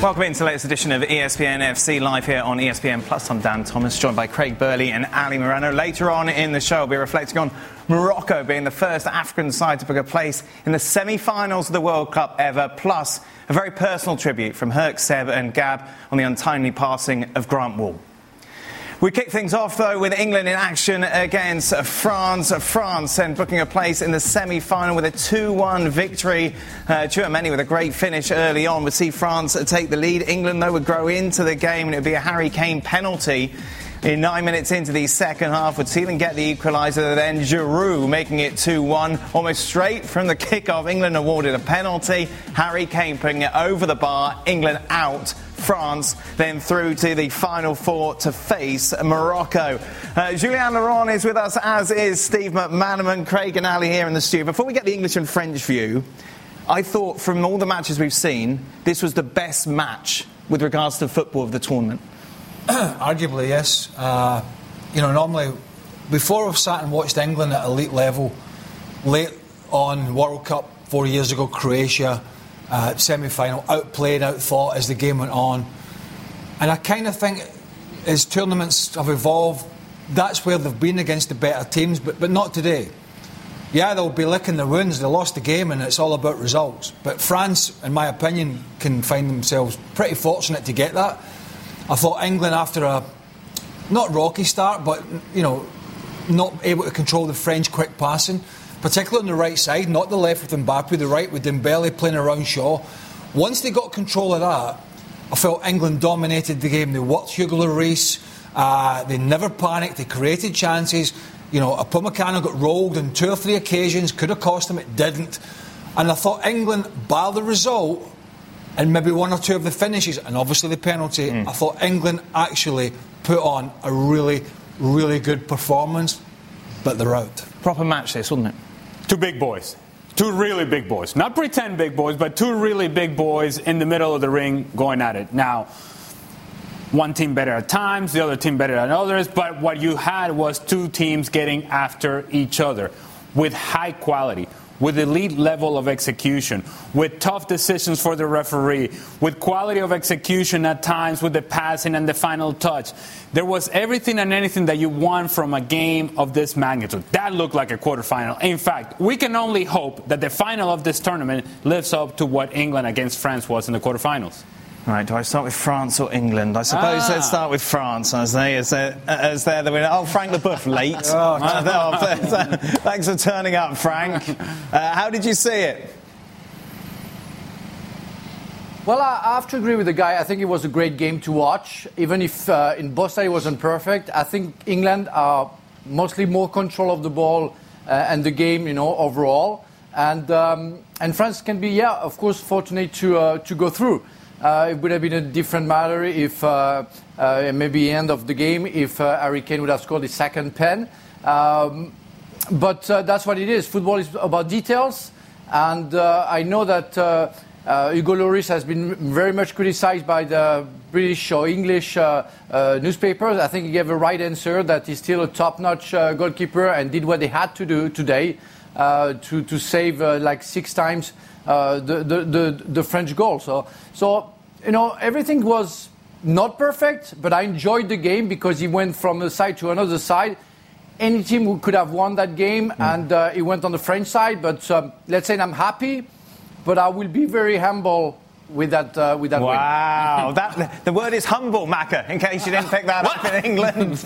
Welcome into the latest edition of ESPN FC live here on ESPN Plus. I'm Dan Thomas, joined by Craig Burley and Ali Morano. Later on in the show, we'll be reflecting on Morocco being the first African side to book a place in the semi-finals of the World Cup ever, plus a very personal tribute from Herc, Seb and Gab on the untimely passing of Grant Wahl. We kick things off, though, with England in action against France. France then booking a place in the semi-final with a 2-1 victory. Tchouaméni with a great finish early on. We see France take the lead. England, though, would grow into the game, and it would be a Harry Kane penalty. In 9 minutes into the second half, would England get the equaliser, then Giroud making it 2-1. Almost straight from the kick-off, England awarded a penalty. Harry Kane putting it over the bar, England out. France then through to the final four to face Morocco. Julian Laurent is with us, as is Steve McManaman, Craig and Ali here in the studio. Before we get the English and French view, I thought from all the matches we've seen, this was the best match with regards to football of the tournament. Arguably, yes. Normally, before we've sat and watched England at elite level, late on World Cup 4 years ago, Croatia, semi-final, outplayed, outthought as the game went on. And I kind of think as tournaments have evolved, that's where they've been against the better teams, but not today. Yeah, they'll be licking their wounds, they lost the game and it's all about results. But France, in my opinion, can find themselves pretty fortunate to get that. I thought England, after a not rocky start, but not able to control the French quick passing, particularly on the right side, not the left with Mbappe, the right with Dembele playing around Shaw. Once they got control of that, I felt England dominated the game. They worked Hugo Lloris, they never panicked, they created chances. Upamecano got rolled on 2 or 3 occasions, could have cost them, it didn't. And I thought England, by the result, and maybe 1 or 2 of the finishes, and obviously the penalty, I thought England actually put on a really, really good performance, but they're out. Proper match this, wasn't it? 2 big boys. 2 really big boys. Not pretend big boys, but 2 really big boys in the middle of the ring going at it. Now, one team better at times, the other team better than others, but what you had was 2 teams getting after each other with high quality, with elite level of execution, with tough decisions for the referee, with quality of execution at times, with the passing and the final touch. There was everything and anything that you want from a game of this magnitude. That looked like a quarterfinal. In fact, we can only hope that the final of this tournament lives up to what England against France was in the quarterfinals. Right, do I start with France or England? I suppose let's start with France, as they're the winner. Oh, Frank Leboeuf late. Thanks for turning up, Frank. How did you see it? Well, I have to agree with the guy. I think it was a great game to watch, even if in both sides it wasn't perfect. I think England are mostly more control of the ball and the game, overall. And France can be, of course, fortunate to go through. It would have been a different matter if maybe end of the game if Harry Kane would have scored his second pen. But that's what it is. Football is about details. And I know that Hugo Lloris has been very much criticised by the British or English newspapers. I think he gave a right answer that he's still a top-notch goalkeeper and did what they had to do today to save 6 times the French goal. So everything was not perfect, but I enjoyed the game because he went from a side to another side. Any team could have won that game, and he went on the French side. But let's say I'm happy, but I will be very humble with that win. Wow, the word is humble, Macca, in case you didn't pick that up in England.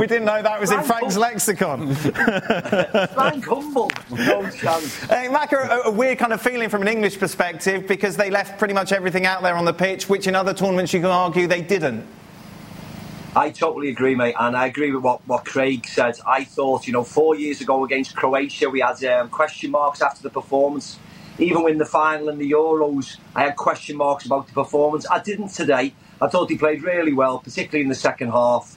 We didn't know that was in Frank's lexicon. Frank humble. No chance. Hey, Macca, a weird kind of feeling from an English perspective because they left pretty much everything out there on the pitch, which in other tournaments you can argue they didn't. I totally agree, mate, and I agree with what Craig said. I thought, 4 years ago against Croatia, we had question marks after the performance. Even in the final in the Euros, I had question marks about the performance. I didn't today. I thought he played really well, particularly in the second half.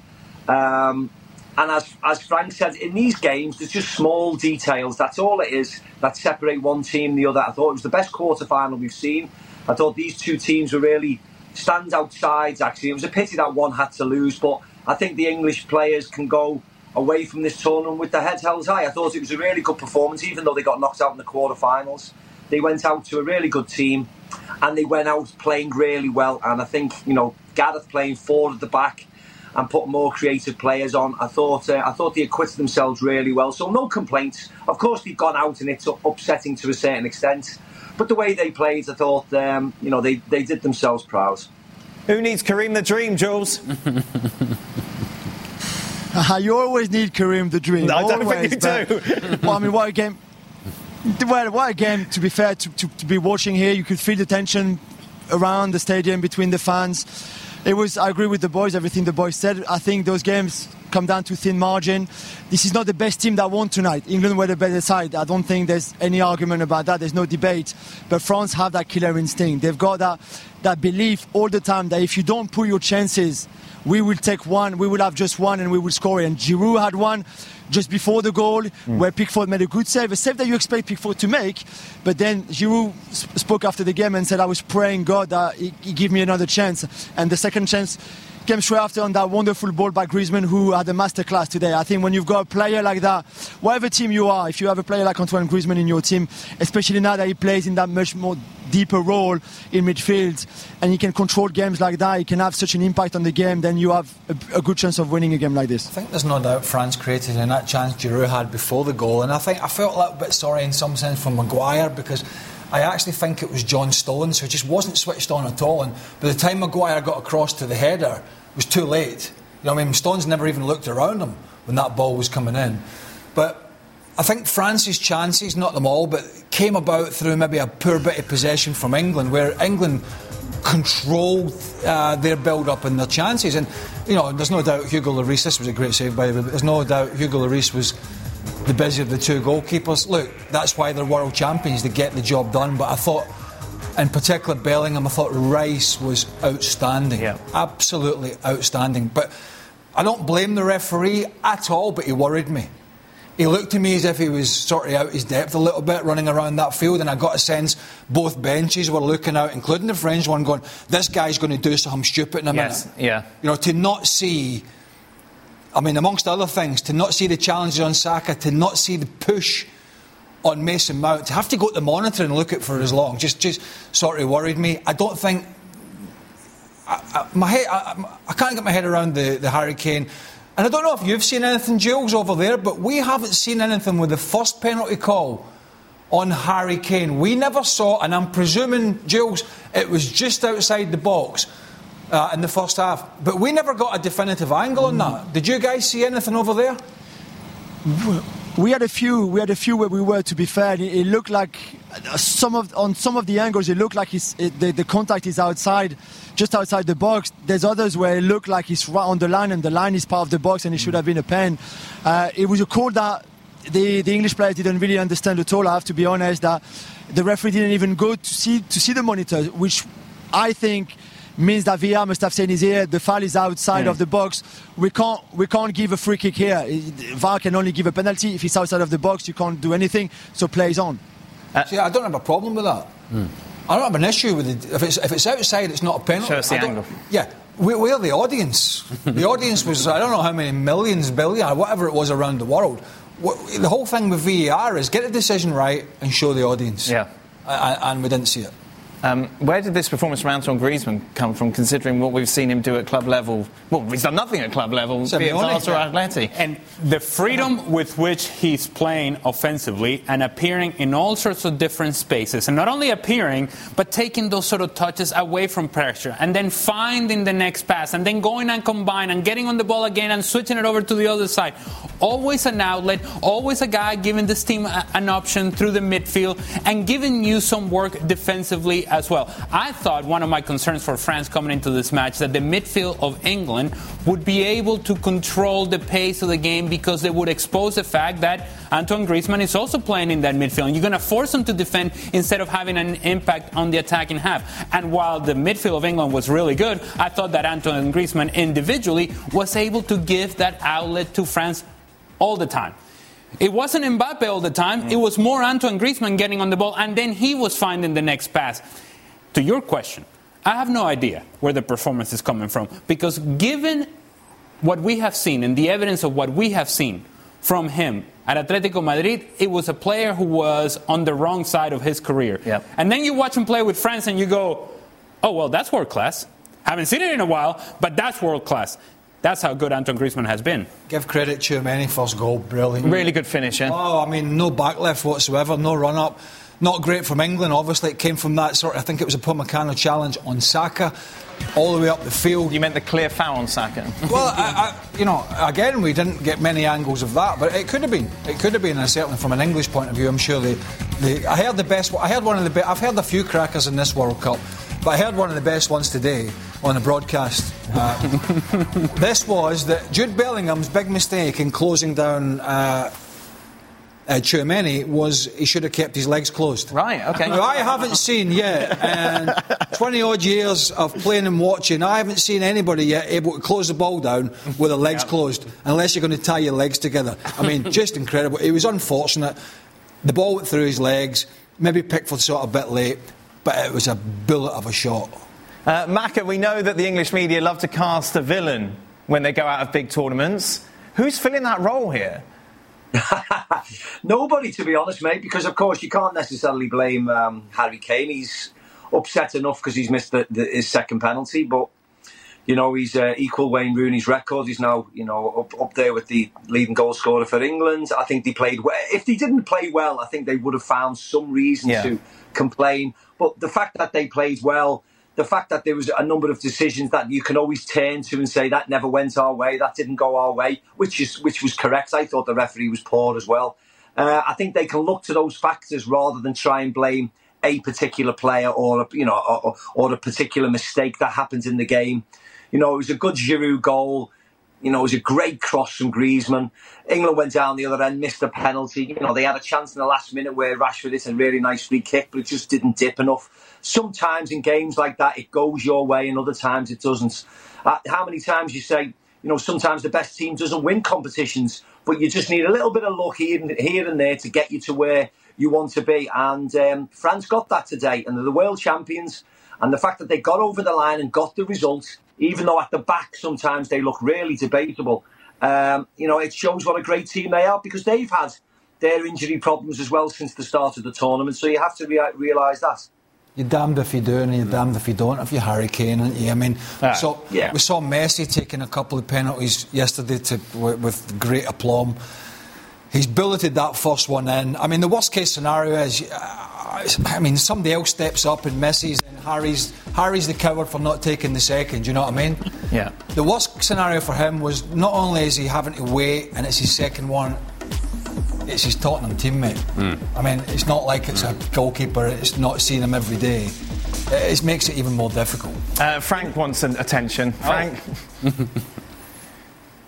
And as Frank said, in these games, there's just small details. That's all it is that separate one team from the other. I thought it was the best quarter-final we've seen. I thought these two teams were really standout sides, actually. It was a pity that one had to lose, but I think the English players can go away from this tournament with their heads held high. I thought it was a really good performance, even though they got knocked out in the quarter-finals. They went out to a really good team, and they went out playing really well. And I think, Gareth playing forward at the back and putting more creative players on, I thought they acquitted themselves really well. So no complaints. Of course, they've gone out and it's upsetting to a certain extent. But the way they played, I thought, they did themselves proud. Who needs Kareem the Dream, Jules? You always need Kareem the Dream. I don't think you do. Well, I mean, what a game. Well, what a game, to be fair, to be watching here. You could feel the tension around the stadium between the fans. I agree with the boys, everything the boys said. I think those games come down to thin margin. This is not the best team that won tonight. England were the better side. I don't think there's any argument about that. There's no debate. But France have that killer instinct. They've got that belief all the time that if you don't pull your chances, we will take one, we will have just one, and we will score it. And Giroud had one just before the goal, where Pickford made a good save, a save that you expect Pickford to make. But then Giroud spoke after the game and said, I was praying God that he give me another chance. And the second chance came straight after on that wonderful ball by Griezmann, who had a masterclass today. I think when you've got a player like that, whatever team you are, if you have a player like Antoine Griezmann in your team, especially now that he plays in that much more deeper role in midfield, and he can control games like that, he can have such an impact on the game, then you have a good chance of winning a game like this. I think there's no doubt France created in that chance Giroud had before the goal, and I think I felt a little bit sorry in some sense for Maguire, because I actually think it was John Stones who just wasn't switched on at all, and by the time Maguire got across to the header, it was too late. Stones never even looked around him when that ball was coming in. But I think France's chances, not them all, but came about through maybe a poor bit of possession from England, where England controlled their build-up and their chances. And, there's no doubt Hugo Lloris, this was a great save, by the way, but there's no doubt Hugo Lloris was the busier of the two goalkeepers. Look, that's why they're world champions, to get the job done. But I thought, in particular Bellingham, I thought Rice was outstanding. Yeah. Absolutely outstanding. But I don't blame the referee at all, but he worried me. He looked to me as if he was sort of out his depth a little bit, running around that field, and I got a sense both benches were looking out, including the French one, going, this guy's going to do something stupid in a minute. Yeah. To not see, amongst other things, to not see the challenges on Saka, to not see the push on Mason Mount, to have to go to the monitor and look at for as long, just sort of worried me. I don't think... I can't get my head around the Harry Kane... And I don't know if you've seen anything, Jules, over there, but we haven't seen anything with the first penalty call on Harry Kane. We never saw, and I'm presuming, Jules, it was just outside the box in the first half. But we never got a definitive angle on that. Did you guys see anything over there? We had a few where we were, to be fair. It looked like on some of the angles, it looked like the contact is outside, just outside the box. There's others where it looked like he's right on the line, and the line is part of the box, and it should have been a pen. It was a call that the English players didn't really understand at all. I have to be honest that the referee didn't even go to see the monitor, which I think means that VAR must have said in his ear, the foul is outside of the box. We can't give a free kick here. VAR can only give a penalty. If it's outside of the box, you can't do anything. So plays on. I don't have a problem with that. I don't have an issue with it. If it's outside, it's not a penalty. Show us the angle. Yeah, we're the audience. The audience was, I don't know how many millions, billion, whatever it was around the world. The whole thing with VAR is get a decision right and show the audience. Yeah, and we didn't see it. Where did this performance from Antoine Griezmann come from, considering what we've seen him do at club level? Well, he's done nothing at club level, be it Barca or Atleti. And the freedom with which he's playing offensively and appearing in all sorts of different spaces. And not only appearing, but taking those sort of touches away from pressure. And then finding the next pass. And then going and combining and getting on the ball again and switching it over to the other side. Always an outlet, always a guy giving this team an option through the midfield and giving you some work defensively as well. I thought one of my concerns for France coming into this match that the midfield of England would be able to control the pace of the game because they would expose the fact that Antoine Griezmann is also playing in that midfield. And you're going to force him to defend instead of having an impact on the attacking half. And while the midfield of England was really good, I thought that Antoine Griezmann individually was able to give that outlet to France all the time. It wasn't Mbappe all the time. It was more Antoine Griezmann getting on the ball, and then he was finding the next pass. To your question, I have no idea where the performance is coming from, because given what we have seen and the evidence of what we have seen from him at Atletico Madrid, it was a player who was on the wrong side of his career. Yep. And then you watch him play with France and you go, oh, well, that's world class. Haven't seen it in a while, but that's world class. That's how good Antoine Griezmann has been. Give credit to Tchouaméni, first goal, brilliant. Really good finish, yeah? Oh, I mean, no backlift whatsoever, no run-up. Not great from England, obviously. It came from that sort of, I think it was a Upamecano challenge on Saka, all the way up the field. You meant the clear foul on Saka? Well, again, we didn't get many angles of that, but it could have been. It could have been, and certainly from an English point of view, I'm sure I've heard a few crackers in this World Cup, but I heard one of the best ones today on the broadcast. This was that Jude Bellingham's big mistake in closing down Tchouaméni was he should have kept his legs closed. Right, OK. Now, I haven't seen yet, and 20-odd years of playing and watching, I haven't seen anybody yet able to close the ball down with their legs closed, unless you're going to tie your legs together. I mean, just incredible. It was unfortunate. The ball went through his legs. Maybe Pickford saw it a bit late, but it was a bullet of a shot. Macca, we know that the English media love to cast a villain when they go out of big tournaments. Who's filling that role here? Nobody, to be honest, mate, because, of course, you can't necessarily blame Harry Kane. He's upset enough because he's missed his second penalty, but, you know, he's equal Wayne Rooney's record. He's now, you know, up there with the leading goal scorer for England. I think they played well. If they didn't play well, I think they would have found some reason to complain. But the fact that they played well, the fact that there was a number of decisions that you can always turn to and say that never went our way, that didn't go our way, which was correct. I thought the referee was poor as well. I think they can look to those factors rather than try and blame a particular player or a particular mistake that happens in the game. You know, it was a good Giroud goal. You know, it was a great cross from Griezmann. England went down the other end, missed a penalty. You know, they had a chance in the last minute where Rashford hit a really nice free kick, but it just didn't dip enough. Sometimes in games like that, it goes your way and other times it doesn't. How many times you say, you know, sometimes the best team doesn't win competitions, but you just need a little bit of luck here and there to get you to where you want to be. And France got that today, and they're the world champions. And the fact that they got over the line and got the result, even though at the back sometimes they look really debatable, you know, it shows what a great team they are, because they've had their injury problems as well since the start of the tournament. So you have to realise that. You're damned if you do and you're damned if you don't, if you're Harry Kane, aren't you? I mean, we saw Messi taking a couple of penalties yesterday with great aplomb. He's billeted that first one in. I mean, the worst-case scenario is, somebody else steps up and misses, and Harry's the coward for not taking the second, you know what I mean? Yeah. The worst scenario for him was not only is he having to wait and it's his second one, it's his Tottenham teammate. I mean, it's not like it's a goalkeeper, it's not seeing him every day. It makes it even more difficult. Frank wants attention. Frank...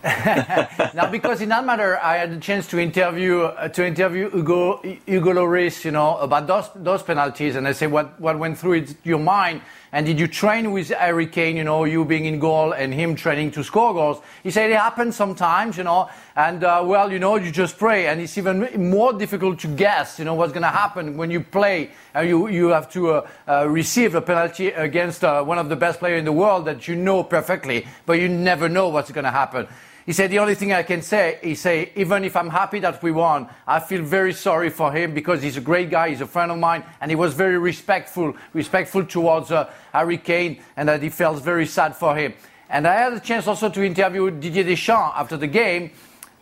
Now, because in that matter, I had the chance to interview Hugo Lloris, you know, about those penalties, and I say what went through your mind, and did you train with Harry Kane, you know, you being in goal and him training to score goals? He said it happens sometimes, you know, and you just pray, and it's even more difficult to guess, you know, what's going to happen when you play, and you have to receive a penalty against one of the best players in the world that you know perfectly, but you never know what's going to happen. He said, the only thing I can say, even if I'm happy that we won, I feel very sorry for him because he's a great guy, he's a friend of mine, and he was very respectful towards Harry Kane, and that he felt very sad for him. And I had a chance also to interview Didier Deschamps after the game,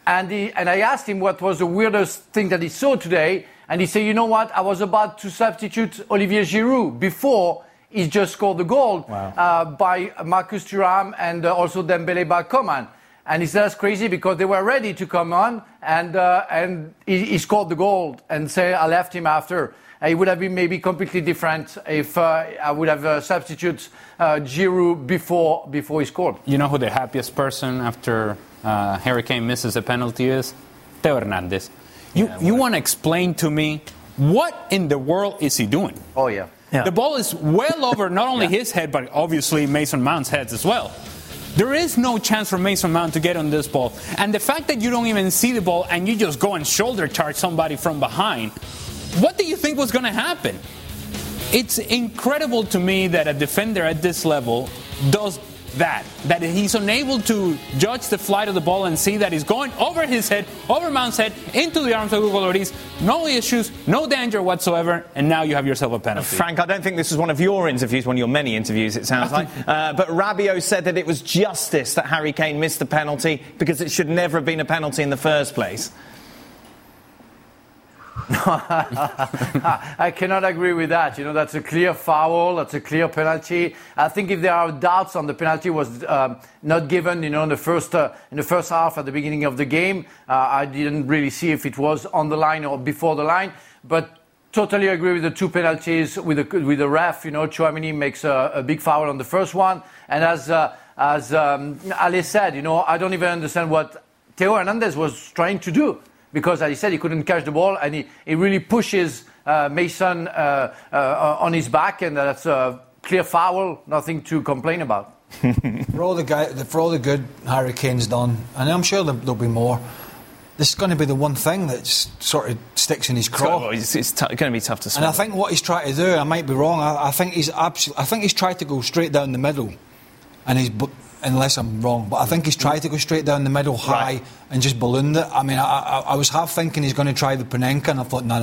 and I asked him what was the weirdest thing that he saw today, and he said, you know what, I was about to substitute Olivier Giroud before he just scored the goal by Marcus Thuram and also Dembele by Coman. And it's just crazy because they were ready to come on, and he scored the goal and say I left him after. It would have been maybe completely different if I would have substituted Giroud before he scored. You know who the happiest person after Harry Kane misses a penalty is? Theo Hernandez. You want to explain to me what in the world is he doing? Oh, yeah. Yeah. The ball is well over not only his head, but obviously Mason Mount's heads as well. There is no chance for Mason Mount to get on this ball. And the fact that you don't even see the ball and you just go and shoulder charge somebody from behind, what do you think was going to happen? It's incredible to me that a defender at this level does that he's unable to judge the flight of the ball and see that he's going over his head, over Mount's head, into the arms of Hugo Lloris. No issues, no danger whatsoever, and now you have yourself a penalty. Frank, I don't think this is one of your interviews, one of your many interviews, it sounds like, but Rabiot said that it was justice that Harry Kane missed the penalty because it should never have been a penalty in the first place. I cannot agree with that. You know, that's a clear foul. That's a clear penalty. I think if there are doubts on the penalty was not given, you know, in the first half at the beginning of the game, I didn't really see if it was on the line or before the line. But totally agree with the two penalties with the ref. You know, Tchouaméni makes a big foul on the first one, and as Ali said, you know, I don't even understand what Theo Hernandez was trying to do. Because, as he said, he couldn't catch the ball, and he really pushes Mason on his back, and that's a clear foul, nothing to complain about. For all the good Harry Kane's done, and I'm sure there'll be more, this is going to be the one thing that sort of sticks in his craw. It's going to be tough to swallow. And I think what he's tried to do, I might be wrong, I think he's tried to go straight down the middle, and he's... Unless I'm wrong, but I think he's tried to go straight down the middle high and just ballooned it. I mean, I was half thinking he's going to try the Panenka, and I thought, no,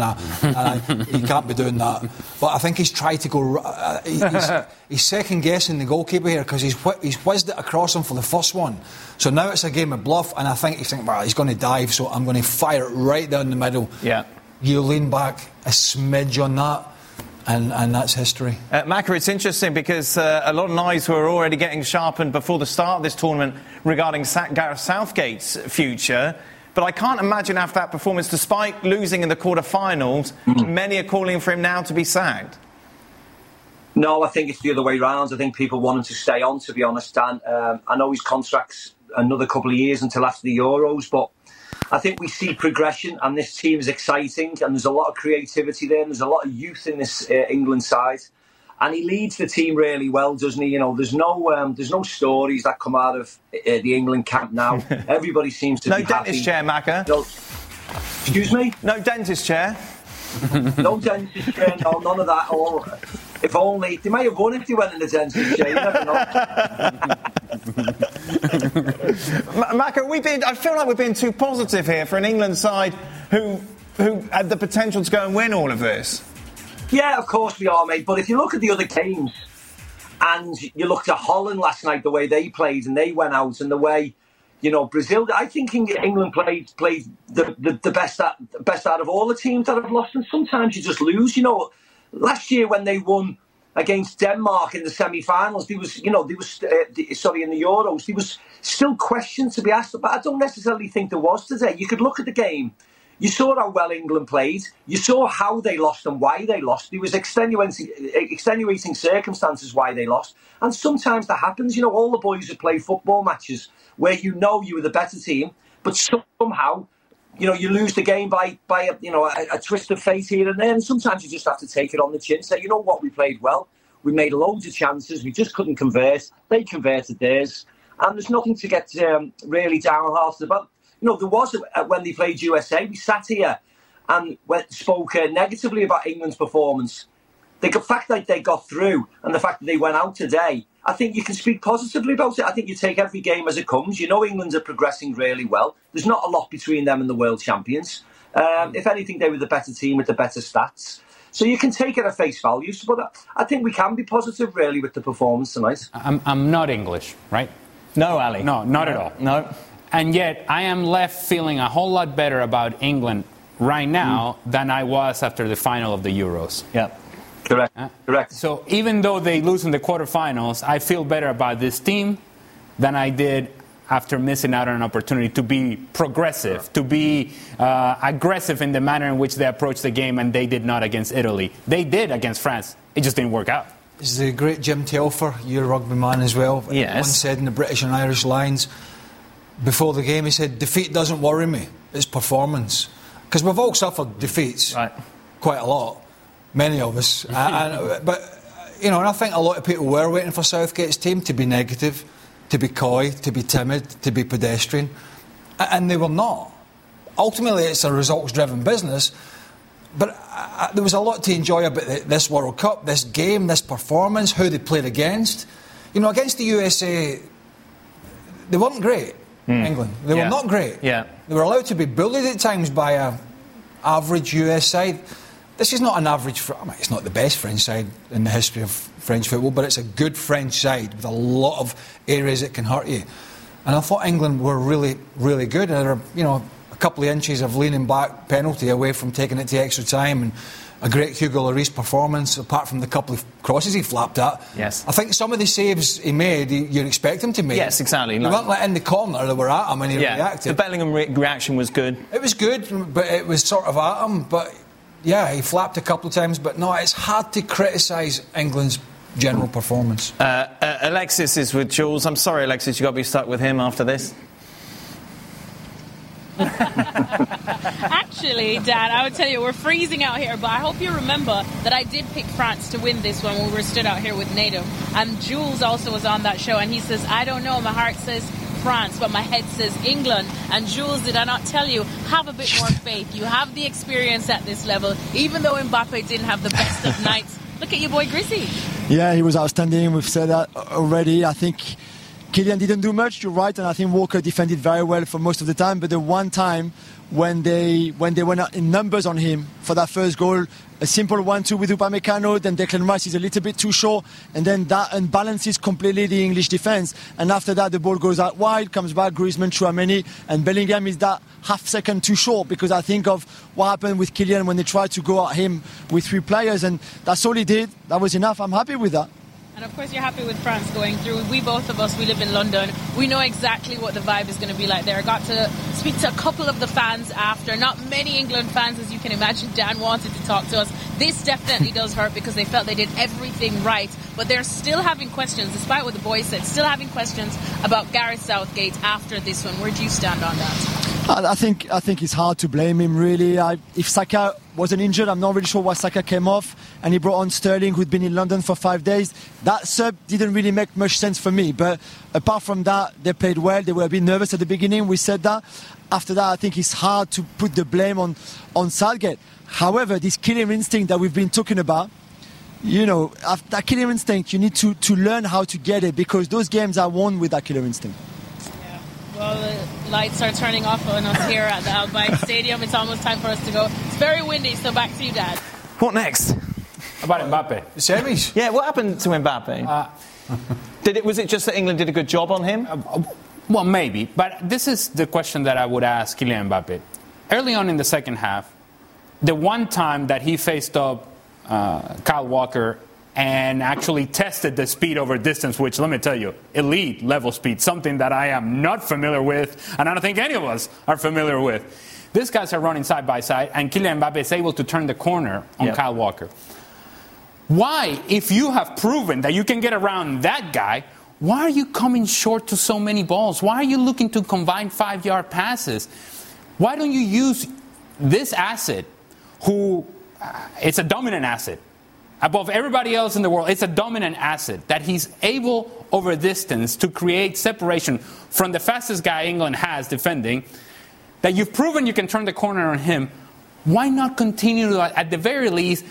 he can't be doing that. But I think he's tried to go... he's second-guessing the goalkeeper here because he's whizzed it across him for the first one. So now it's a game of bluff, and I think he's thinking, well, he's going to dive, so I'm going to fire it right down the middle. Yeah, you lean back a smidge on that. And that's history. Maka, it's interesting because a lot of eyes were already getting sharpened before the start of this tournament regarding Gareth Southgate's future. But I can't imagine after that performance, despite losing in the quarterfinals, many are calling for him now to be sacked. No, I think it's the other way round. I think people want him to stay on, to be honest. And I know his contract's another couple of years until after the Euros, but I think we see progression, and this team is exciting, and there's a lot of creativity there, and there's a lot of youth in this England side, and he leads the team really well, doesn't he? You know, there's no stories that come out of the England camp now. Everybody seems to be happy. No dentist chair, Maka. No, excuse me? No dentist chair. No dentist chair, no, none of that. All. If only they may have won if they went in the dentist chair. You never know. Maka, I feel like we're being too positive here for an England side who had the potential to go and win all of this. Yeah, of course we are, mate. But if you look at the other games, and you looked at Holland last night, the way they played and they went out, and the way, you know, Brazil. I think England played the best out of all the teams that have lost. And sometimes you just lose, you know. Last year, when they won against Denmark in the semi-finals, in the Euros, there was still questions to be asked, but I don't necessarily think there was today. You could look at the game. You saw how well England played. You saw how they lost and why they lost. There was extenuating circumstances why they lost. And sometimes that happens. You know, all the boys who play football matches where you know you were the better team, but somehow... You know, you lose the game by a twist of fate here and there, and sometimes you just have to take it on the chin. Say, you know what, we played well. We made loads of chances. We just couldn't convert. They converted theirs, and there's nothing to get really downhearted about. You know, there was when they played USA. We sat here and spoke negatively about England's performance. The fact that they got through and the fact that they went out today, I think you can speak positively about it. I think you take every game as it comes. You know, England are progressing really well. There's not a lot between them and the world champions. If anything, they were the better team with the better stats. So you can take it at face value. But I think we can be positive, really, with the performance tonight. I'm not English, right? No, Ali. No, not at all. No. And yet I am left feeling a whole lot better about England right now than I was after the final of the Euros. Yeah. Correct. So even though they lose in the quarterfinals, I feel better about this team than I did after missing out on an opportunity to be progressive, to be aggressive in the manner in which they approach the game, and they did not against Italy. They did against France. It just didn't work out. Is the great Jim Telfer, your rugby man as well, once said in the British and Irish Lions before the game, he said, defeat doesn't worry me, it's performance. Because we've all suffered defeats, quite a lot, many of us. But, you know, and I think a lot of people were waiting for Southgate's team to be negative, to be coy, to be timid, to be pedestrian, and they were not. Ultimately, it's a results-driven business, but there was a lot to enjoy about this World Cup, this game, this performance, who they played against. You know, against the USA, they weren't great, England. They were not great. They were allowed to be bullied at times by an average US side. This is not an average... it's not the best French side in the history of French football, but it's a good French side with a lot of areas that can hurt you. And I thought England were really, really good. And they were, you know, a couple of inches of leaning back penalty away from taking it to extra time, and a great Hugo Lloris performance, apart from the couple of crosses he flapped at. Yes. I think some of the saves he made, you'd expect him to make. Yes, exactly. He weren't in the corner that were at him, and he reacted. The Bellingham reaction was good. It was good, but it was sort of at him, but... Yeah, he flapped a couple of times, but no, it's hard to criticise England's general performance. Alexis is with Jules. I'm sorry, Alexis, you've got to be stuck with him after this. Actually, Dan, I would tell you, we're freezing out here, but I hope you remember that I did pick France to win this one when we were stood out here with NATO. And Jules also was on that show, and he says, I don't know, my heart says... France, but my head says England. And Jules, did I not tell you, have a bit more faith. You have the experience at this level, even though Mbappe didn't have the best of nights. Look at your boy Griezmann. Yeah, he was outstanding. We've said that already. I think Kylian didn't do much, you're right, and I think Walker defended very well for most of the time, but the one time when they went out in numbers on him for that first goal, a simple 1-2 with Upamecano, then Declan Rice is a little bit too short, and then that unbalances completely the English defence, and after that the ball goes out wide, comes back, Griezmann, Tchouaméni, and Bellingham is that half second too short, because I think of what happened with Kylian when they tried to go at him with three players, and that's all he did, that was enough, I'm happy with that. And of course you're happy with France going through. We both of us, we live in London. We know exactly what the vibe is going to be like there. I got to speak to a couple of the fans after. Not many England fans, as you can imagine. Dan wanted to talk to us. This definitely does hurt because they felt they did everything right. But they're still having questions, despite what the boys said, still having questions about Gareth Southgate after this one. Where do you stand on that? I think it's hard to blame him, really. If Saka wasn't injured, I'm not really sure why Saka came off, and he brought on Sterling, who'd been in London for 5 days. That sub didn't really make much sense for me, but apart from that, they played well. They were a bit nervous at the beginning, we said that. After that, I think it's hard to put the blame on Southgate. However, this killer instinct that we've been talking about, you know, that killer instinct, you need to learn how to get it, because those games are won with that killer instinct. Well, the lights are turning off on us here at the Al Bayt Stadium. It's almost time for us to go. It's very windy, so back to you, Dad. What next? About Mbappe. The semis. Yeah, what happened to Mbappe? Was it just that England did a good job on him? Well, maybe. But this is the question that I would ask Kylian Mbappe. Early on in the second half, the one time that he faced up Kyle Walker and actually tested the speed over distance, which, let me tell you, elite level speed, something that I am not familiar with, and I don't think any of us are familiar with. These guys are running side by side, and Kylian Mbappe is able to turn the corner on Kyle Walker. Why, if you have proven that you can get around that guy, why are you coming short to so many balls? Why are you looking to combine 5-yard passes? Why don't you use this asset, who it's a dominant asset, above everybody else in the world, it's a dominant asset that he's able over distance to create separation from the fastest guy England has defending, that you've proven you can turn the corner on him. Why not continue to, at the very least,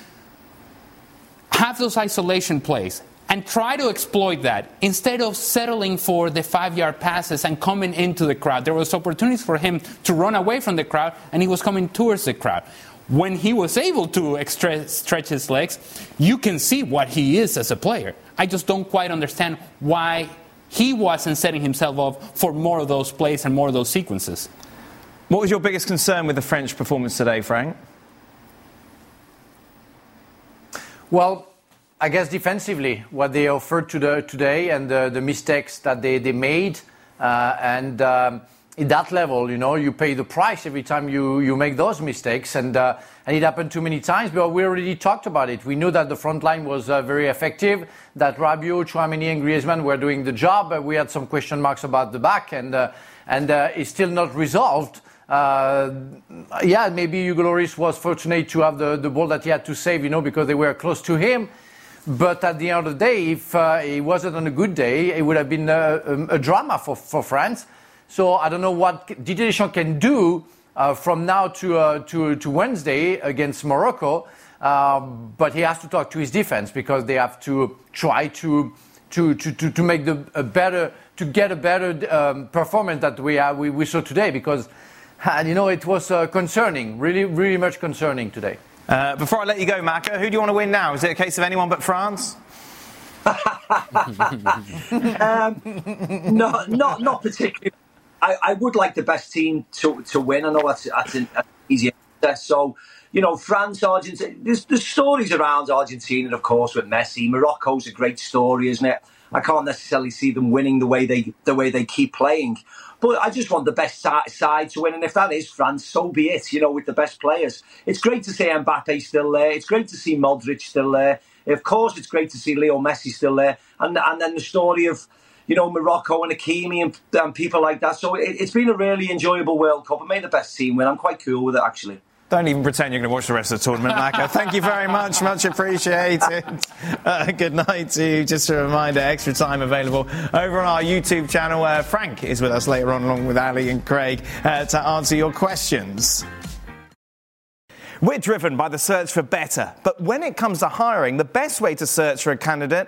have those isolation plays and try to exploit that instead of settling for the 5-yard passes and coming into the crowd? There was opportunities for him to run away from the crowd, and he was coming towards the crowd. When he was able to stretch his legs, you can see what he is as a player. I just don't quite understand why he wasn't setting himself up for more of those plays and more of those sequences. What was your biggest concern with the French performance today, Frank? Well, I guess defensively, what they offered today and the mistakes that they made. At that level, you know, you pay the price every time you make those mistakes, and it happened too many times, but we already talked about it. We knew that the front line was very effective, that Rabiot, Tchouaméni and Griezmann were doing the job, but we had some question marks about the back, and it's still not resolved. Yeah, maybe Hugo Lloris was fortunate to have the ball that he had to save, you know, because they were close to him. But at the end of the day, if it wasn't on a good day, it would have been a drama for France. So I don't know what Didier Deschamps can do from now to Wednesday against Morocco, but he has to talk to his defense because they have to try to make a better performance that we saw today, because you know, it was concerning, really much concerning today. Before I let you go, Maka, who do you want to win now? Is it a case of anyone but France? No, not particularly. I would like the best team to win. I know that's an easy answer. So, you know, France, Argentina, there's stories around Argentina, of course, with Messi. Morocco's a great story, isn't it? I can't necessarily see them winning the way they keep playing. But I just want the best side to win. And if that is France, so be it, you know, with the best players. It's great to see Mbappe still there. It's great to see Modric still there. Of course, it's great to see Leo Messi still there. And then the story of, you know, Morocco and Hakimi and people like that. So it's been a really enjoyable World Cup. It made the best team win. I'm quite cool with it, actually. Don't even pretend you're going to watch the rest of the tournament, Maka. Thank you very much. Much appreciated. Good night to you. Just a reminder, extra time available over on our YouTube channel. Frank is with us later on, along with Ali and Craig, to answer your questions. We're driven by the search for better. But when it comes to hiring, the best way to search for a candidate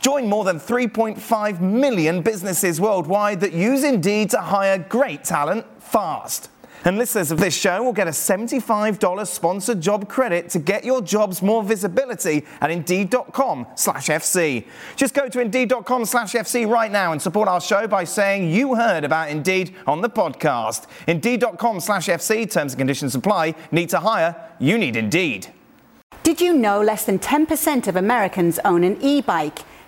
Join more than 3.5 million businesses worldwide that use Indeed to hire great talent fast. And listeners of this show will get a $75 sponsored job credit to get your jobs more visibility at Indeed.com/FC. Just go to Indeed.com/FC right now and support our show by saying you heard about Indeed on the podcast. Indeed.com/FC, terms and conditions apply. Need to hire? You need Indeed. Did you know less than 10% of Americans own an e-bike?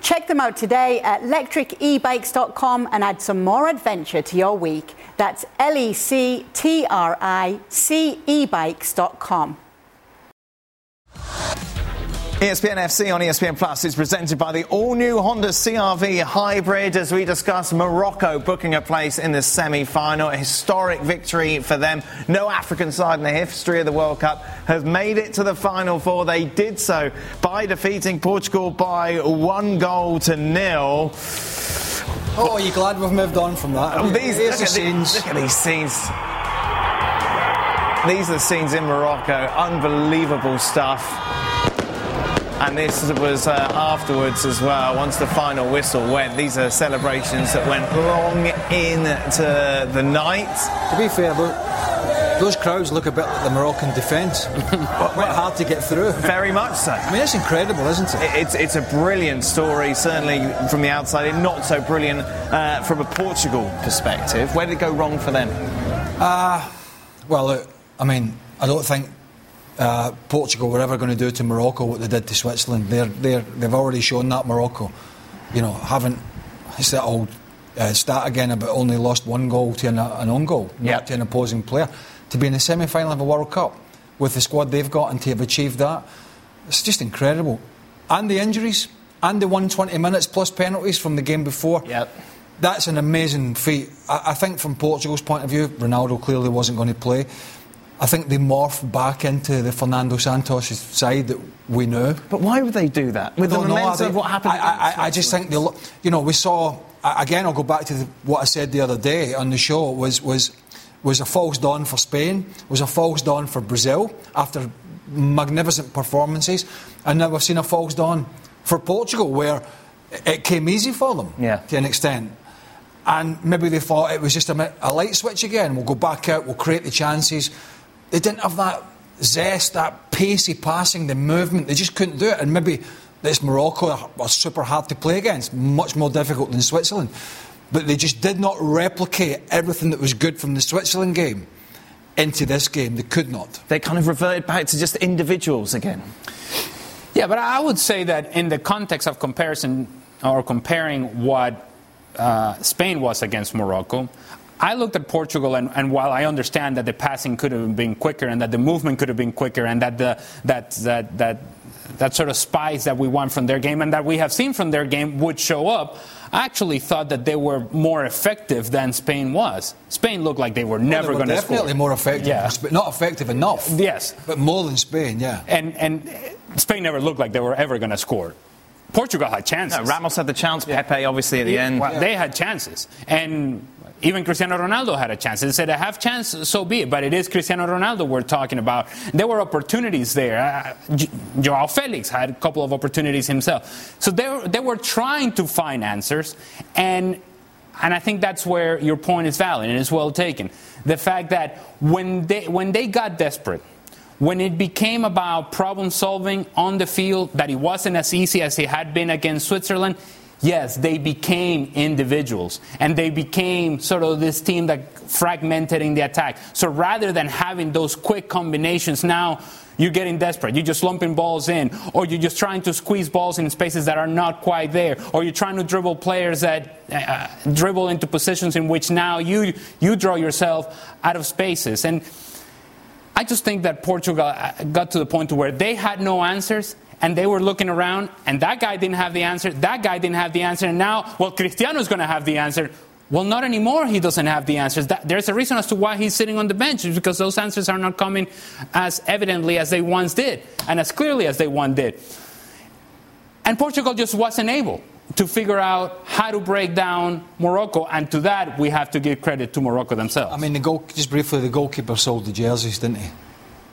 Check them out today at lectricebikes.com and add some more adventure to your week. That's lectricebikes.com. ESPN FC on ESPN Plus is presented by the all-new Honda CR-V Hybrid, as we discuss Morocco booking a place in the semi-final. A historic victory for them. No African side in the history of the World Cup has made it to the Final Four. They did so by defeating Portugal by 1-0. Oh, are you glad we've moved on from that? Look at these scenes. These are the scenes in Morocco. Unbelievable stuff. And this was afterwards as well, once the final whistle went. These are celebrations that went long into the night. To be fair, those crowds look a bit like the Moroccan defence. Quite hard to get through. Very much so. I mean, it's incredible, isn't it? It's a brilliant story, certainly from the outside, and not so brilliant from a Portugal perspective. Where did it go wrong for them? Well, look, I mean, I don't think Portugal were ever going to do to Morocco what they did to Switzerland. They've already shown that. Morocco, you know, haven't. It's that old stat again about only lost one goal to an own goal, not to an opposing player. To be in the semi-final of a World Cup with the squad they've got and to have achieved that, it's just incredible. And the injuries and the 120 minutes plus penalties from the game before. Yep. That's an amazing feat. I think from Portugal's point of view, Ronaldo clearly wasn't going to play. I think they morphed back into the Fernando Santos side that we knew. But why would they do that? With the momentum of what happened? I just think they look... You know, we saw... Again, I'll go back to what I said the other day on the show, was a false dawn for Spain, was a false dawn for Brazil after magnificent performances, and now we've seen a false dawn for Portugal where it came easy for them to an extent. And maybe they thought it was just a light switch again. We'll go back out, we'll create the chances. They didn't have that zest, that pacey passing, the movement. They just couldn't do it. And maybe this Morocco are super hard to play against, much more difficult than Switzerland. But they just did not replicate everything that was good from the Switzerland game into this game. They could not. They kind of reverted back to just individuals again. Yeah, but I would say that in the context of comparison or comparing what Spain was against Morocco, I looked at Portugal, and while I understand that the passing could have been quicker and that the movement could have been quicker and that that sort of spice that we want from their game and that we have seen from their game would show up, I actually thought that they were more effective than Spain was. Spain looked like they were never going to score. Definitely more effective, but not effective enough. Yes. But more than Spain, And Spain never looked like they were ever going to score. Portugal had chances. No, Ramos had the chance, Pepe obviously at the end. Well, they had chances. And even Cristiano Ronaldo had a chance. They said, I have chance, so be it. But it is Cristiano Ronaldo we're talking about. There were opportunities there. Joao Felix had a couple of opportunities himself. So they were trying to find answers. And I think that's where your point is valid and it's well taken. The fact that when they got desperate, when it became about problem-solving on the field, that it wasn't as easy as it had been against Switzerland, yes, they became individuals. And they became sort of this team that fragmented in the attack. So rather than having those quick combinations, now you're getting desperate. You're just lumping balls in, or you're just trying to squeeze balls in spaces that are not quite there, or you're trying to dribble players that dribble into positions in which now you draw yourself out of spaces. And I just think that Portugal got to the point where they had no answers and they were looking around and that guy didn't have the answer, that guy didn't have the answer, and now, well, Cristiano's going to have the answer. Well, not anymore, he doesn't have the answers. There's a reason as to why he's sitting on the bench, because those answers are not coming as evidently as they once did and as clearly as they once did. And Portugal just wasn't able to figure out how to break down Morocco, and to that we have to give credit to Morocco themselves. I mean, the goalkeeper sold the jerseys, didn't he?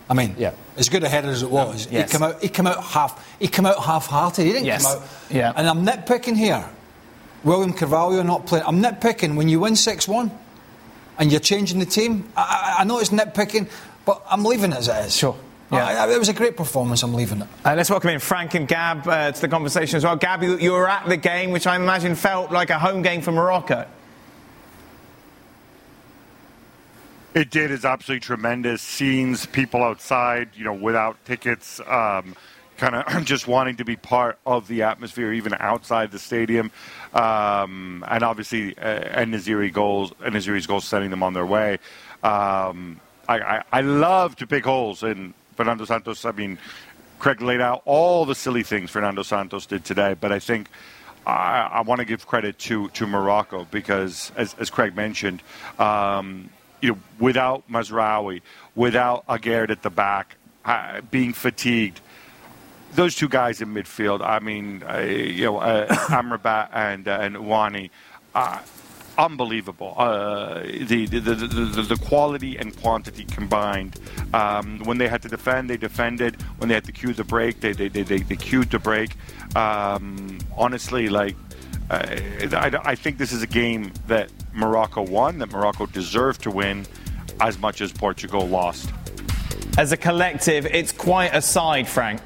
I mean, as good a header as it was, he came out half-hearted. He didn't come out. Yeah. And I'm nitpicking here. William Carvalho not playing. I'm nitpicking when you win 6-1 and you're changing the team. I know it's nitpicking, but I'm leaving it as it is. Sure. Yeah. It was a great performance, I'm leaving it. Let's welcome in Frank and Gab to the conversation as well. Gab, you were at the game, which I imagine felt like a home game for Morocco. It did. It's absolutely tremendous. Scenes, people outside, without tickets, kind of just wanting to be part of the atmosphere, even outside the stadium. And obviously, En-Nesyri's goals sending them on their way. I love to pick holes in Fernando Santos. I mean, Craig laid out all the silly things Fernando Santos did today, but I think I want to give credit to Morocco because, as Craig mentioned, without Mazraoui, without Aguerd at the back, being fatigued, those two guys in midfield. I mean, Amrabat and Wani. Unbelievable. The quality and quantity combined. When they had to defend, they defended. When they had to cue the break, they cued the break. Honestly, I think this is a game that Morocco won, that Morocco deserved to win as much as Portugal lost. As a collective, it's quite a side, Frank.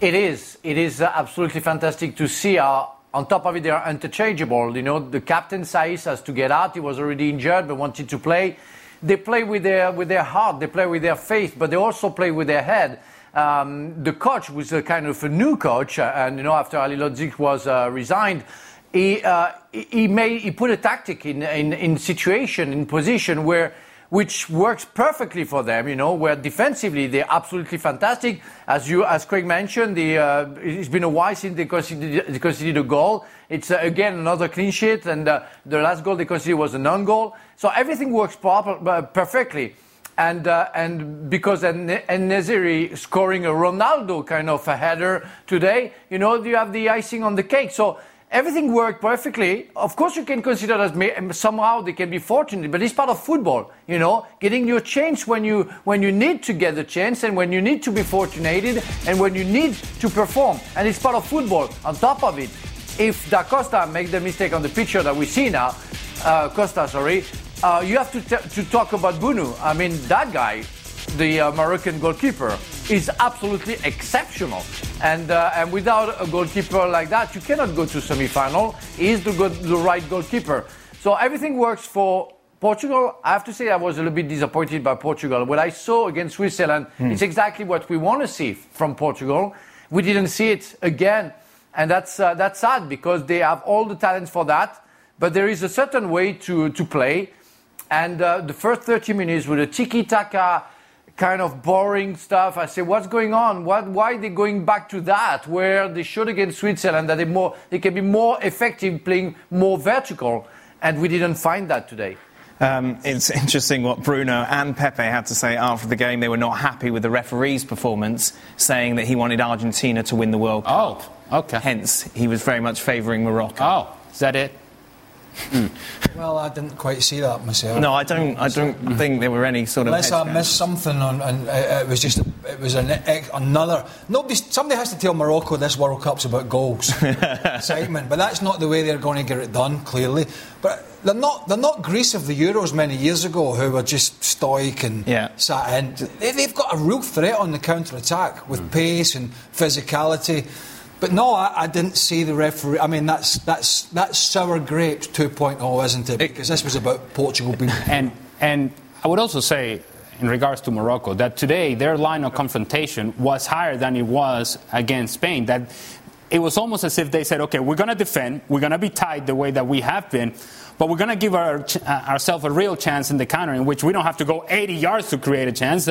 It is. It is absolutely fantastic to see how on top of it, they are interchangeable. The captain, Saiz, has to get out. He was already injured but wanted to play. They play with their heart. They play with their faith, but they also play with their head. The coach was a kind of a new coach, and after Ali Lodzic was resigned, he put a tactic in position where which works perfectly for them, you know, where defensively they're absolutely fantastic. As Craig mentioned, it's been a while since they conceded a goal. It's, again, another clean sheet, and the last goal they conceded was a non-goal. So everything works perfectly. And because Nesiri scoring a Ronaldo kind of a header today, you know, you have the icing on the cake. So everything worked perfectly. Of course, you can consider that somehow they can be fortunate, but it's part of football, you know, getting your chance when you need to get the chance and when you need to be fortunated and when you need to perform. And it's part of football. On top of it, if Da Costa makes the mistake on the picture that we see now, you have to talk about Bunu. I mean, that guy, the Moroccan goalkeeper, is absolutely exceptional. And without a goalkeeper like that, you cannot go to semi-final. He is the right goalkeeper. So everything works for Portugal. I have to say I was a little bit disappointed by Portugal. What I saw against Switzerland, it's exactly what we want to see from Portugal. We didn't see it again. And that's sad because they have all the talents for that. But there is a certain way to play. And the first 30 minutes with a tiki-taka kind of boring stuff. I say, what's going on? Why are they going back to that, where they showed against Switzerland that they can be more effective playing more vertical? And we didn't find that today. It's interesting what Bruno and Pepe had to say after the game. They were not happy with the referee's performance, saying that he wanted Argentina to win the World Cup. Oh, okay. Hence, he was very much favouring Morocco. Oh, is that it? Well, I didn't quite see that myself. No, I don't think there were any sort of. Unless I missed something, and it was just another. Somebody has to tell Morocco this World Cup's about goals, excitement. But that's not the way they're going to get it done. Clearly, but they're not Greece of the Euros many years ago, who were just stoic and sat in. They've got a real threat on the counter attack with pace and physicality. But no, I didn't see the referee. I mean, that's sour grapes 2.0, isn't it? Because this was about Portugal being... And I would also say, in regards to Morocco, that today their line of confrontation was higher than it was against Spain. That it was almost as if they said, OK, we're going to defend, we're going to be tight the way that we have been, but we're going to give ourselves a real chance in the counter, in which we don't have to go 80 yards to create a chance.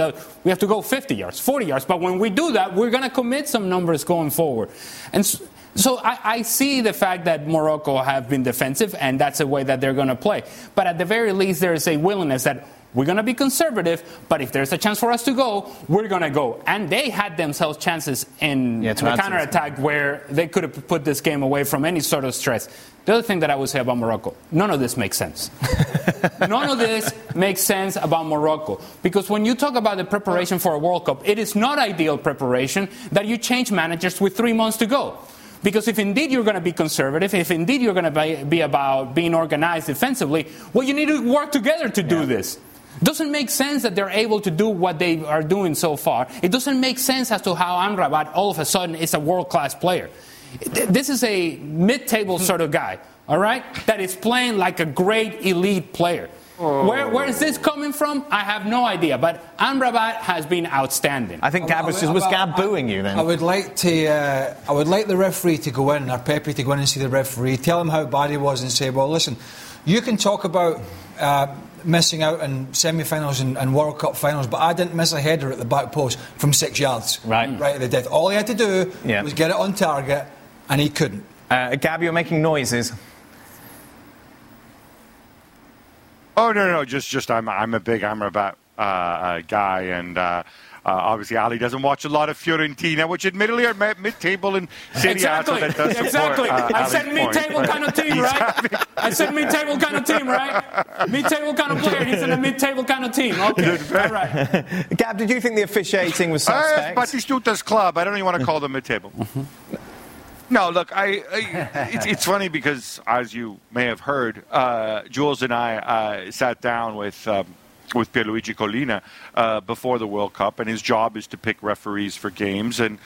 We have to go 50 yards, 40 yards. But when we do that, we're going to commit some numbers going forward. And so I see the fact that Morocco have been defensive, and that's the way that they're going to play. But at the very least, there is a willingness that we're going to be conservative, but if there's a chance for us to go, we're going to go. And they had themselves chances in the counterattack where they could have put this game away from any sort of stress. The other thing that I would say about Morocco, none of this makes sense. None of this makes sense about Morocco. Because when you talk about the preparation for a World Cup, it is not ideal preparation that you change managers with 3 months to go. Because if indeed you're going to be conservative, if indeed you're going to be about being organized defensively, well, you need to work together to do this. Doesn't make sense that they're able to do what they are doing so far. It doesn't make sense as to how Amrabat all of a sudden is a world-class player. This is a mid-table sort of guy, all right, that is playing like a great elite player. Oh. Where is this coming from? I have no idea, but Amrabat has been outstanding. I think Gab was Gab booing you then? I would like the referee to go in, or Pepe to go in and see the referee, tell him how bad he was and say, well, listen, you can talk about... missing out in semi-finals and World Cup finals, but I didn't miss a header at the back post from 6 yards. Right at the death. All he had to do was get it on target, and he couldn't. Gab, you're making noises. Oh no, just I'm a big Amrabat guy, and obviously Ali doesn't watch a lot of Fiorentina, which admittedly are mid-table in Serie A. Exactly. I said mid-table kind of team, right? I said mid-table kind of team, right? Mid-table kind of player. He's in a mid-table kind of team. Okay, all right. Gab, did you think the officiating was suspect? Batistutta's club. I don't even want to call them mid-table. No, look, it's funny because, as you may have heard, Jules and I sat down with Pierluigi Collina before the World Cup, and his job is to pick referees for games. And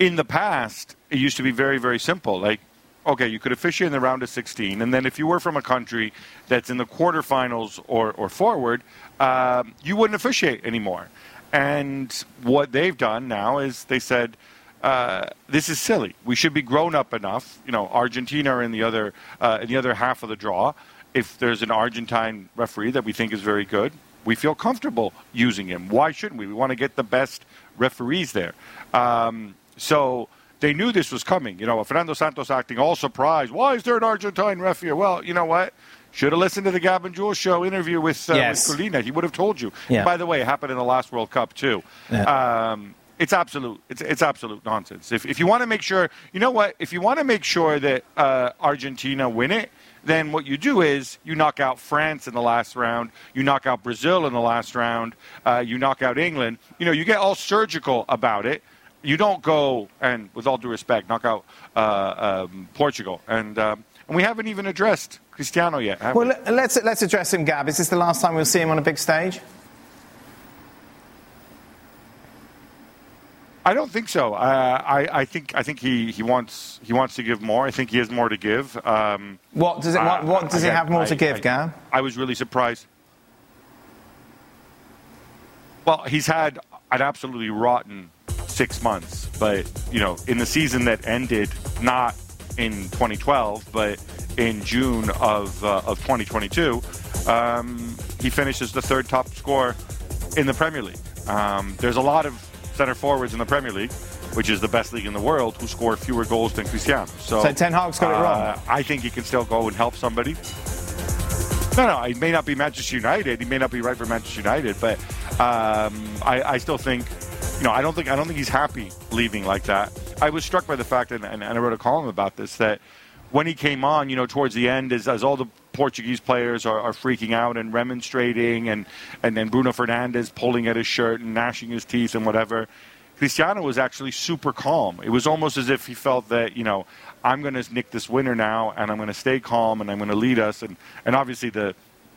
in the past, it used to be very, very simple. Like, okay, you could officiate in the round of 16, and then if you were from a country that's in the quarterfinals or forward, you wouldn't officiate anymore. And what they've done now is they said, this is silly. We should be grown up enough. You know, Argentina are in the other half of the draw. If there's an Argentine referee that we think is very good, we feel comfortable using him. Why shouldn't we? We want to get the best referees there. So they knew this was coming. You know, Fernando Santos acting all surprised. Why is there an Argentine ref here? Well, you know what? Should have listened to the Gavin Jewell Show interview with Colina. He would have told you. Yeah. By the way, it happened in the last World Cup, too. Yeah. It's absolute nonsense. If you want to make sure, you know what? If you want to make sure that Argentina win it, then what you do is you knock out France in the last round, you knock out Brazil in the last round, you knock out England. You know, you get all surgical about it. You don't go and, with all due respect, knock out Portugal. And we haven't even addressed Cristiano yet. Well, let's address him, Gab. Is this the last time we'll see him on a big stage? I don't think so. I think he wants to give more. I think he has more to give. What does he have more to give, Gab? I was really surprised. Well, he's had an absolutely rotten 6 months, but you know, in the season that ended not in 2012, but in June of 2022, he finishes the third top scorer in the Premier League. There's a lot of center forwards in the Premier League, which is the best league in the world, who score fewer goals than Cristiano. So Ten Hag's got it wrong. I think he can still go and help somebody. No, he may not be Manchester United. He may not be right for Manchester United, but I still think, you know, I don't think he's happy leaving like that. I was struck by the fact, and I wrote a column about this, that when he came on, you know, towards the end, as all the Portuguese players are freaking out and remonstrating, and then Bruno Fernandes pulling at his shirt and gnashing his teeth and whatever, Cristiano was actually super calm. It was almost as if he felt that, you know, I'm going to nick this winner now, and I'm going to stay calm, and I'm going to lead us. And obviously,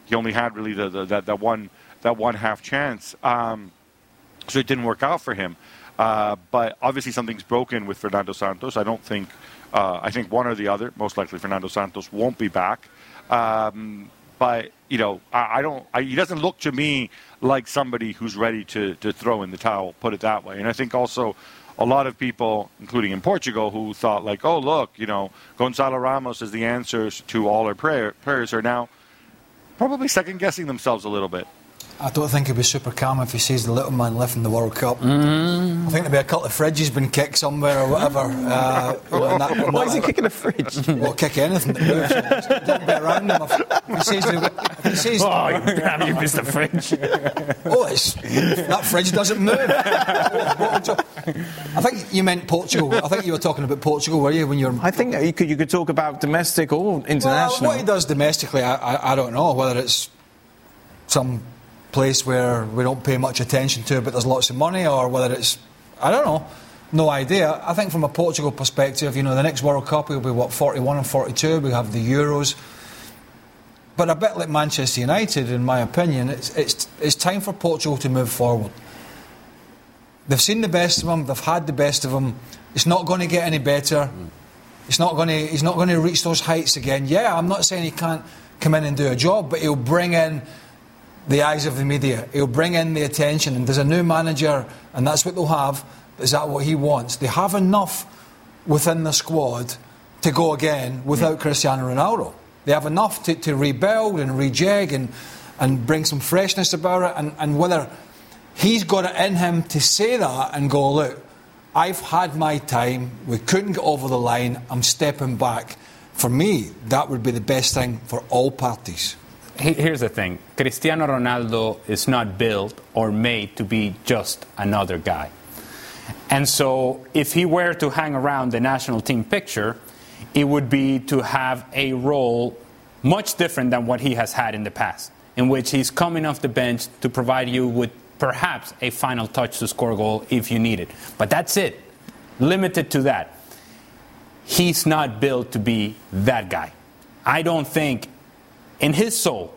he only had really that one half chance, so it didn't work out for him. But obviously, something's broken with Fernando Santos. I think one or the other, most likely Fernando Santos, won't be back. But, you know, he doesn't look to me like somebody who's ready to throw in the towel, put it that way. And I think also a lot of people, including in Portugal, who thought like, oh, look, you know, Gonçalo Ramos is the answer to all our prayers, are now probably second-guessing themselves a little bit. I don't think he'll be super calm if he sees the little man lifting the World Cup. I think there'll be a couple of fridges been kicked somewhere or whatever. Why is he kicking a fridge? Well, kick anything that moves. Don't be around him. If he sees you missed the fridge. That fridge doesn't move. I think you meant Portugal. I think you were talking about Portugal, were you? I think you could talk about domestic or international. Well, what he does domestically, I don't know, whether it's some place where we don't pay much attention to it but there's lots of money, or whether it's, I don't know, no idea. I think from a Portugal perspective, you know, the next World Cup will be, 41 and 42, we have the Euros. But a bit like Manchester United, in my opinion, it's time for Portugal to move forward. They've seen the best of them, they've had the best of them, it's not going to get any better, he's not going to reach those heights again. Yeah, I'm not saying he can't come in and do a job, but he'll bring in the eyes of the media. He'll bring in the attention, and there's a new manager, and that's what they'll have. Is that what he wants? They have enough within the squad to go again without Cristiano Ronaldo. They have enough to rebuild and rejig and bring some freshness about it, and whether he's got it in him to say that and go, look, I've had my time, we couldn't get over the line, I'm stepping back. For me, that would be the best thing for all parties. Here's the thing. Cristiano Ronaldo is not built or made to be just another guy. And so if he were to hang around the national team picture, it would be to have a role much different than what he has had in the past, in which he's coming off the bench to provide you with perhaps a final touch to score a goal if you need it. But that's it. Limited to that. He's not built to be that guy. I don't think in his soul,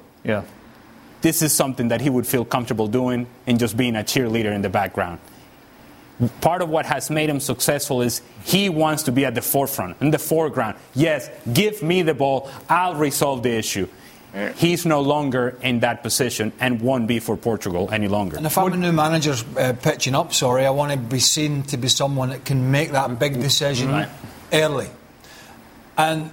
this is something that he would feel comfortable doing and just being a cheerleader in the background. Part of what has made him successful is he wants to be at the forefront, in the foreground. Yes, give me the ball, I'll resolve the issue. He's no longer in that position and won't be for Portugal any longer. And if I'm a new manager pitching up, I want to be seen to be someone that can make that big decision early. And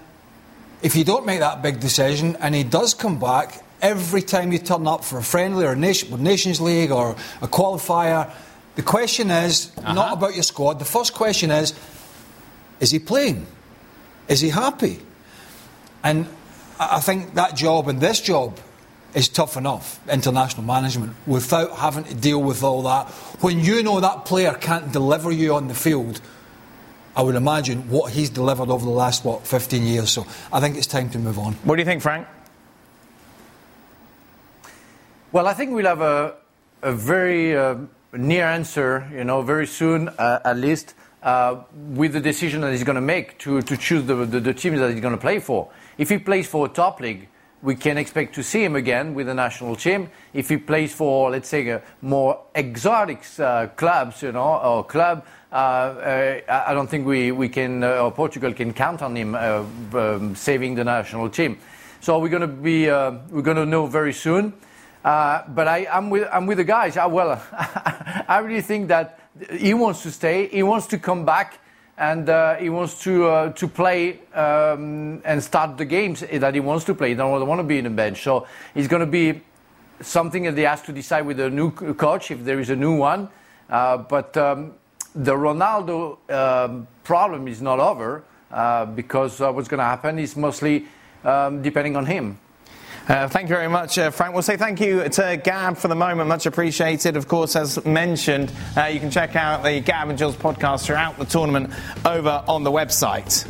if you don't make that big decision and he does come back, every time you turn up for a friendly or a Nations League or a qualifier. The question is not about your squad. The first question is he playing? Is he happy? And I think that job and this job is tough enough, international management, without having to deal with all that. When you know that player can't deliver you on the field, I would imagine what he's delivered over the last, 15 years. So I think it's time to move on. What do you think, Frank? Well, I think we'll have a very near answer, very soon, at least, with the decision that he's going to make to choose the teams that he's going to play for. If he plays for a top league, we can expect to see him again with the national team. If he plays for, let's say, more exotic clubs, or club, I don't think we can, or Portugal can count on him saving the national team. So we're going to know very soon. But I'm with the guys. I really think that he wants to stay. He wants to come back. And he wants to play and start the games that he wants to play. He doesn't want to be in a bench. So it's going to be something that they have to decide with a new coach, if there is a new one. But the Ronaldo problem is not over, because what's going to happen is mostly depending on him. Thank you very much, Frank. We'll say thank you to Gab for the moment. Much appreciated. Of course, as mentioned, you can check out the Gab and Jill's podcast throughout the tournament over on the website.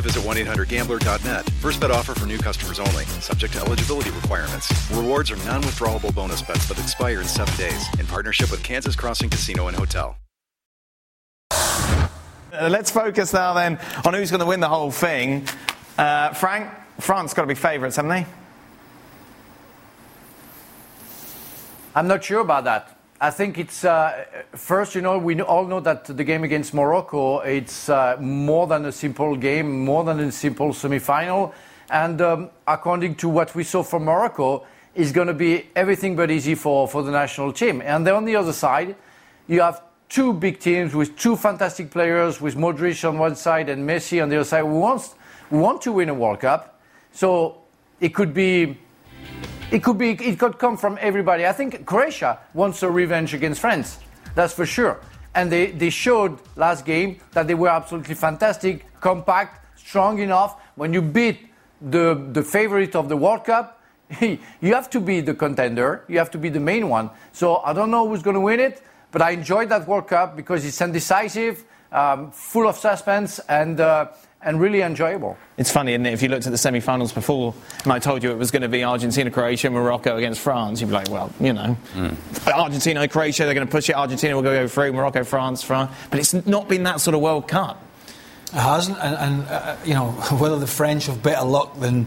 visit 1-800-GAMBLER.net. First bet offer for new customers only. Subject to eligibility requirements. Rewards are non-withdrawable bonus bets that expire in 7 days. In partnership with Kansas Crossing Casino and Hotel. Let's focus now then on who's going to win the whole thing. Frank, France got to be favourites, haven't they? I'm not sure about that. I think it's first, we all know that the game against Morocco, it's more than a simple game, more than a simple semi-final. And according to what we saw from Morocco, it's going to be everything but easy for the national team. And then on the other side, you have two big teams with two fantastic players, with Modric on one side and Messi on the other side, who want to win a World Cup. So it could come from everybody. I think Croatia wants a revenge against France. That's for sure. And they showed last game that they were absolutely fantastic, compact, strong enough. When you beat the favorite of the World Cup, you have to be the contender. You have to be the main one. So I don't know who's going to win it, but I enjoyed that World Cup because it's undecisive, full of suspense, and really enjoyable. It's funny, isn't it? If you looked at the semi-finals before, and I told you it was going to be Argentina, Croatia, Morocco against France, you'd be like, well, Argentina, Croatia, they're going to push it. Argentina will go through. Morocco, France. But it's not been that sort of World Cup. It hasn't, and whether the French have better luck than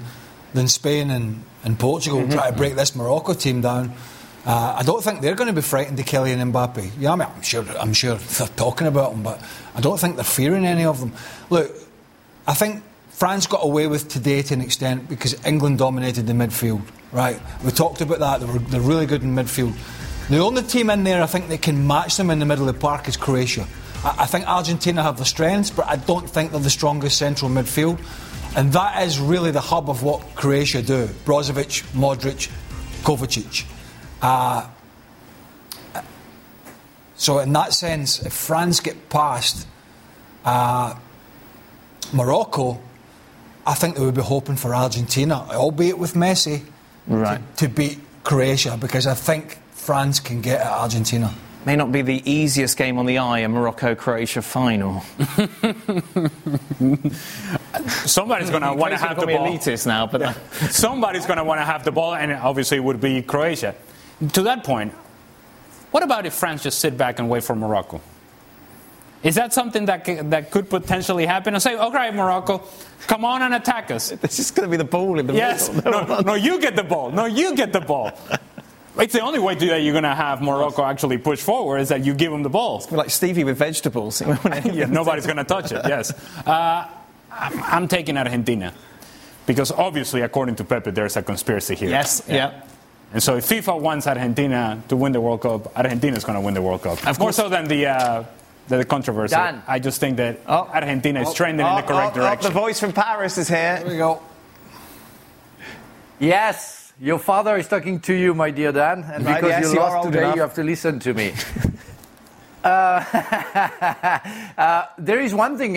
Spain and in Portugal, mm-hmm. try to break this Morocco team down. I don't think they're going to be frightened of Kelly and Mbappe. Yeah, I mean, I'm sure they're talking about them, but I don't think they're fearing any of them. Look, I think France got away with today to an extent because England dominated the midfield, right? We talked about that. They're really good in midfield. The only team in there I think that can match them in the middle of the park is Croatia. I think Argentina have the strengths, but I don't think they're the strongest central midfield. And that is really the hub of what Croatia do. Brozovic, Modric, Kovacic. So in that sense, if France get past Morocco, I think they would be hoping for Argentina, albeit with Messi, right, to beat Croatia, because I think France can get at Argentina. May not be the easiest game on the eye, a Morocco-Croatia final. Somebody's going to want to have the ball. Elitist now, but yeah. Somebody's going to want to have the ball, and obviously it would be Croatia. To that point, what about if France just sit back and wait for Morocco? Is that something that could potentially happen? And say, okay, Morocco, come on and attack us. This is going to be the ball in the middle. No, you get the ball. No, you get the ball. It's the only way that you're going to have Morocco actually push forward is that you give them the ball. It's like Stevie with vegetables. Yeah, nobody's going to touch it, yes. I'm taking Argentina because obviously, according to Pepe, there's a conspiracy here. Yes, yeah. And so if FIFA wants Argentina to win the World Cup, Argentina's going to win the World Cup. Of course. More so than the controversy. Dan. I just think that Argentina is trending in the correct direction. The voice from Paris is here. There we go. Yes. Your father is talking to you, my dear Dan, and because you lost today, you have to listen to me. There is one thing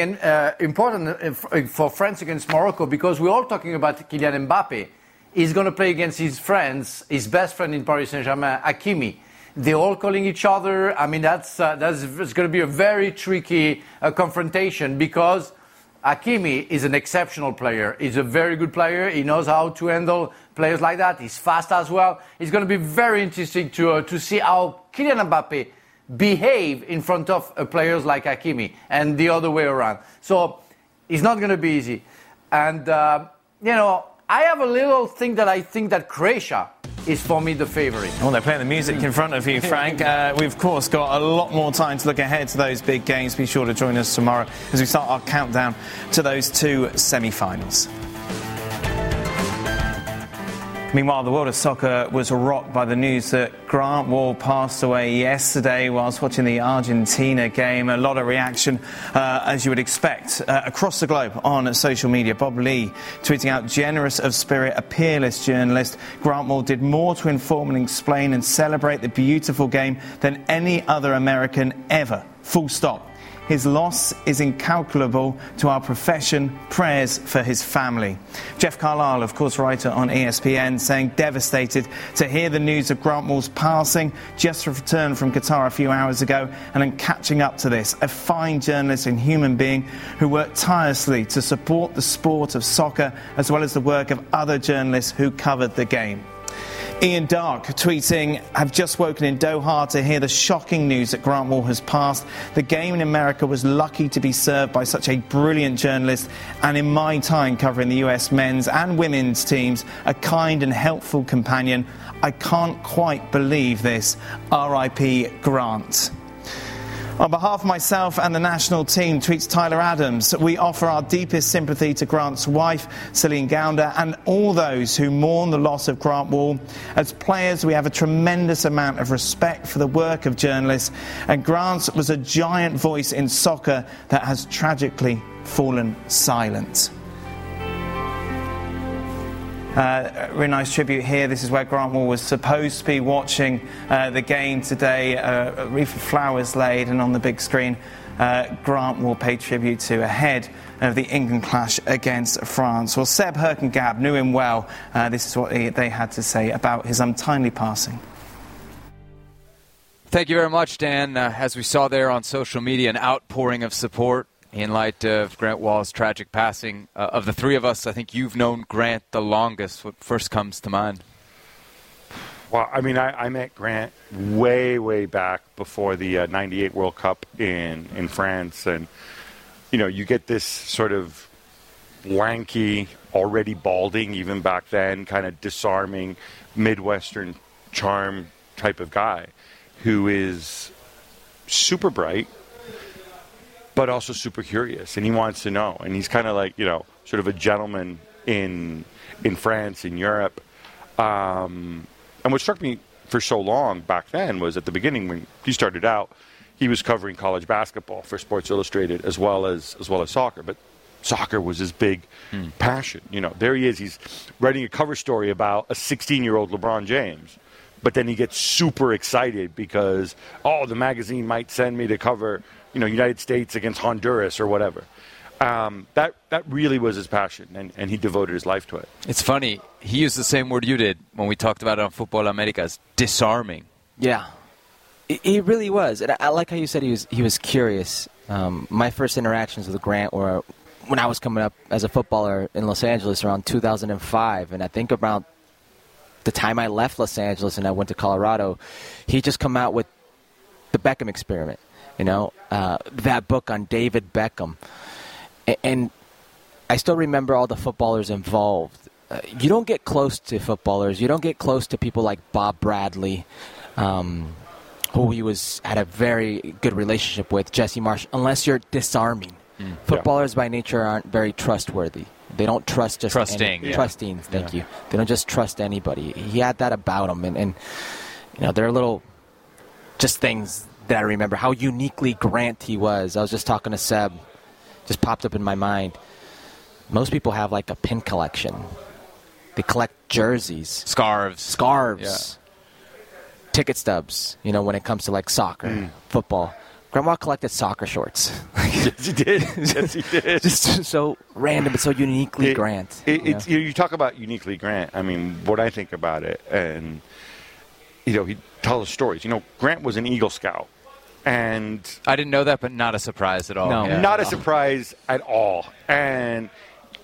important for France against Morocco, because we're all talking about Kylian Mbappe. He's going to play against his friends, his best friend in Paris Saint-Germain, Hakimi. They're all calling each other. I mean, that's going to be a very tricky confrontation, because Hakimi is an exceptional player. He's a very good player. He knows how to handle players like that. He's fast as well. It's going to be very interesting to see how Kylian Mbappe behave in front of players like Hakimi and the other way around. So it's not going to be easy. And, I have a little thing that I think that Croatia is for me the favourite. Well, they're playing the music in front of you, Frank. We've, of course, got a lot more time to look ahead to those big games. Be sure to join us tomorrow as we start our countdown to those two semi-finals. Meanwhile, the world of soccer was rocked by the news that Grant Wahl passed away yesterday whilst watching the Argentina game. A lot of reaction, as you would expect, across the globe on social media. Bob Lee tweeting out, generous of spirit, a peerless journalist. Grant Wahl did more to inform and explain and celebrate the beautiful game than any other American ever. Full stop. His loss is incalculable to our profession. Prayers for his family. Jeff Carlisle, of course, writer on ESPN, saying devastated to hear the news of Grant Wahl's passing. Just returned from Qatar a few hours ago, and I'm catching up to this. A fine journalist and human being who worked tirelessly to support the sport of soccer, as well as the work of other journalists who covered the game. Ian Dark tweeting, I've just woken in Doha to hear the shocking news that Grant Wahl has passed. The game in America was lucky to be served by such a brilliant journalist, and in my time covering the US men's and women's teams, a kind and helpful companion. I can't quite believe this. R.I.P. Grant. On behalf of myself and the national team, tweets Tyler Adams, we offer our deepest sympathy to Grant's wife, Celine Gounder, and all those who mourn the loss of Grant Wahl. As players, we have a tremendous amount of respect for the work of journalists, and Grant was a giant voice in soccer that has tragically fallen silent. Really nice tribute here. This is where Grant Wahl was supposed to be watching the game today. A wreath of flowers laid, and on the big screen, Grant Wahl paid tribute to ahead of the England clash against France. Well, Seb Herkengab knew him well. This is what they had to say about his untimely passing. Thank you very much, Dan. As we saw there on social media, an outpouring of support in light of Grant Wahl's tragic passing. Of the three of us, I think you've known Grant the longest. What first comes to mind? Well, I mean, I met Grant way back before the 98 World Cup in France. And, you know, you get this sort of lanky, already balding even back then, kind of disarming Midwestern charm type of guy who is super bright but also super curious, and he wants to know, and he's kind of like, you know, sort of a gentleman in France, in Europe. And what struck me for so long back then was at the beginning when he started out, he was covering college basketball for Sports Illustrated as well as soccer, but soccer was his big passion. You know, there he is. He's writing a cover story about a 16-year-old LeBron James, but then he gets super excited because, the magazine might send me to cover, you know, United States against Honduras or whatever. That really was his passion, and he devoted his life to it. It's funny. He used the same word you did when we talked about it on Football Americas, disarming. Yeah. He really was. And I like how you said he was curious. My first interactions with Grant were when I was coming up as a footballer in Los Angeles around 2005. And I think around the time I left Los Angeles and I went to Colorado, he just come out with the Beckham Experiment, you know, that book on David Beckham. And I still remember all the footballers involved. You don't get close to footballers. You don't get close to people like Bob Bradley, who he had a very good relationship with, Jesse Marsh, unless you're disarming. Footballers by nature aren't very trustworthy. They don't trust just anybody. Trusting, thank you. They don't just trust anybody. He had that about him. And you know, there are little just things that I remember, how uniquely Grant he was. I was just talking to Seb, just popped up in my mind. Most people have like a pin collection. They collect jerseys. Scarves. Yeah. Ticket stubs, you know, when it comes to like soccer, football. Grandma collected soccer shorts. Yes, he did. Yes, he did. Just so random, but so uniquely Grant. You talk about uniquely Grant. I mean, what I think about it, and, you know, he'd tell us stories. You know, Grant was an Eagle Scout. And I didn't know that, but not a surprise at all. No, yeah, not a surprise at all. And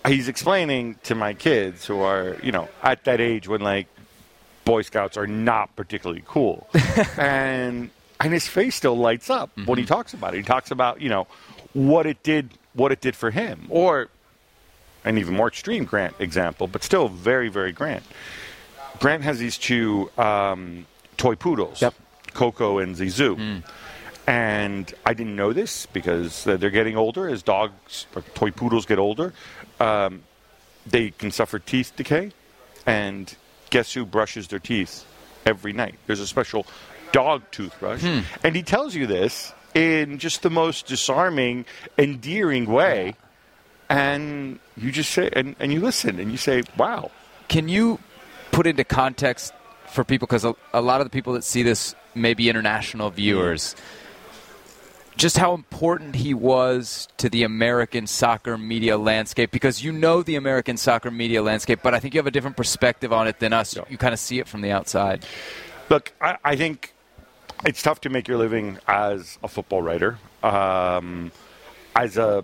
he's explaining to my kids who are, you know, at that age when, like, Boy Scouts are not particularly cool. And his face still lights up when he talks about it. He talks about, you know, what it did for him. Or an even more extreme Grant example, but still very, very Grant. Grant has these two toy poodles, Coco and Zizou. And I didn't know this because they're getting older. As dogs, or toy poodles get older, they can suffer teeth decay. And guess who brushes their teeth every night? There's a special dog toothbrush. And he tells you this in just the most disarming, endearing way. And you just say, and you listen, and you say, wow. Can you put into context for people, because a lot of the people that see this may be international viewers, just how important he was to the American soccer media landscape? Because you know the American soccer media landscape, but I think you have a different perspective on it than us. You kind of see it from the outside. Look, I think it's tough to make your living as a football writer. As a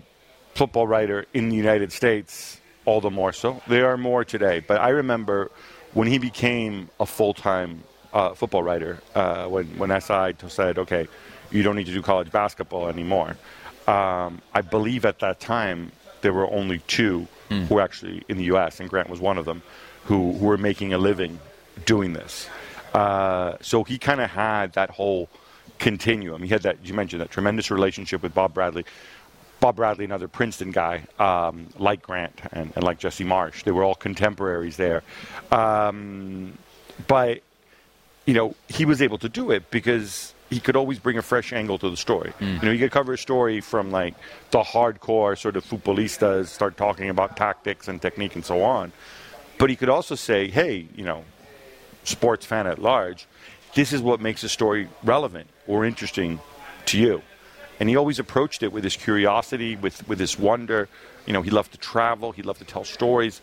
football writer in the United States, all the more so. There are more today. But I remember when he became a full-time football writer, when SI said, okay, you don't need to do college basketball anymore. I believe at that time there were only two who were actually in the U.S., and Grant was one of them, who were making a living doing this. So he kind of had that whole continuum. He had that, you mentioned, that tremendous relationship with Bob Bradley. Bob Bradley, another Princeton guy, like Grant and like Jesse Marsh. They were all contemporaries there. But, you know, he was able to do it because he could always bring a fresh angle to the story. You know, you could cover a story from, like, the hardcore sort of futbolistas, start talking about tactics and technique and so on. But he could also say, hey, you know, sports fan at large, this is what makes a story relevant or interesting to you. And he always approached it with his curiosity, with his wonder. You know, he loved to travel. He loved to tell stories.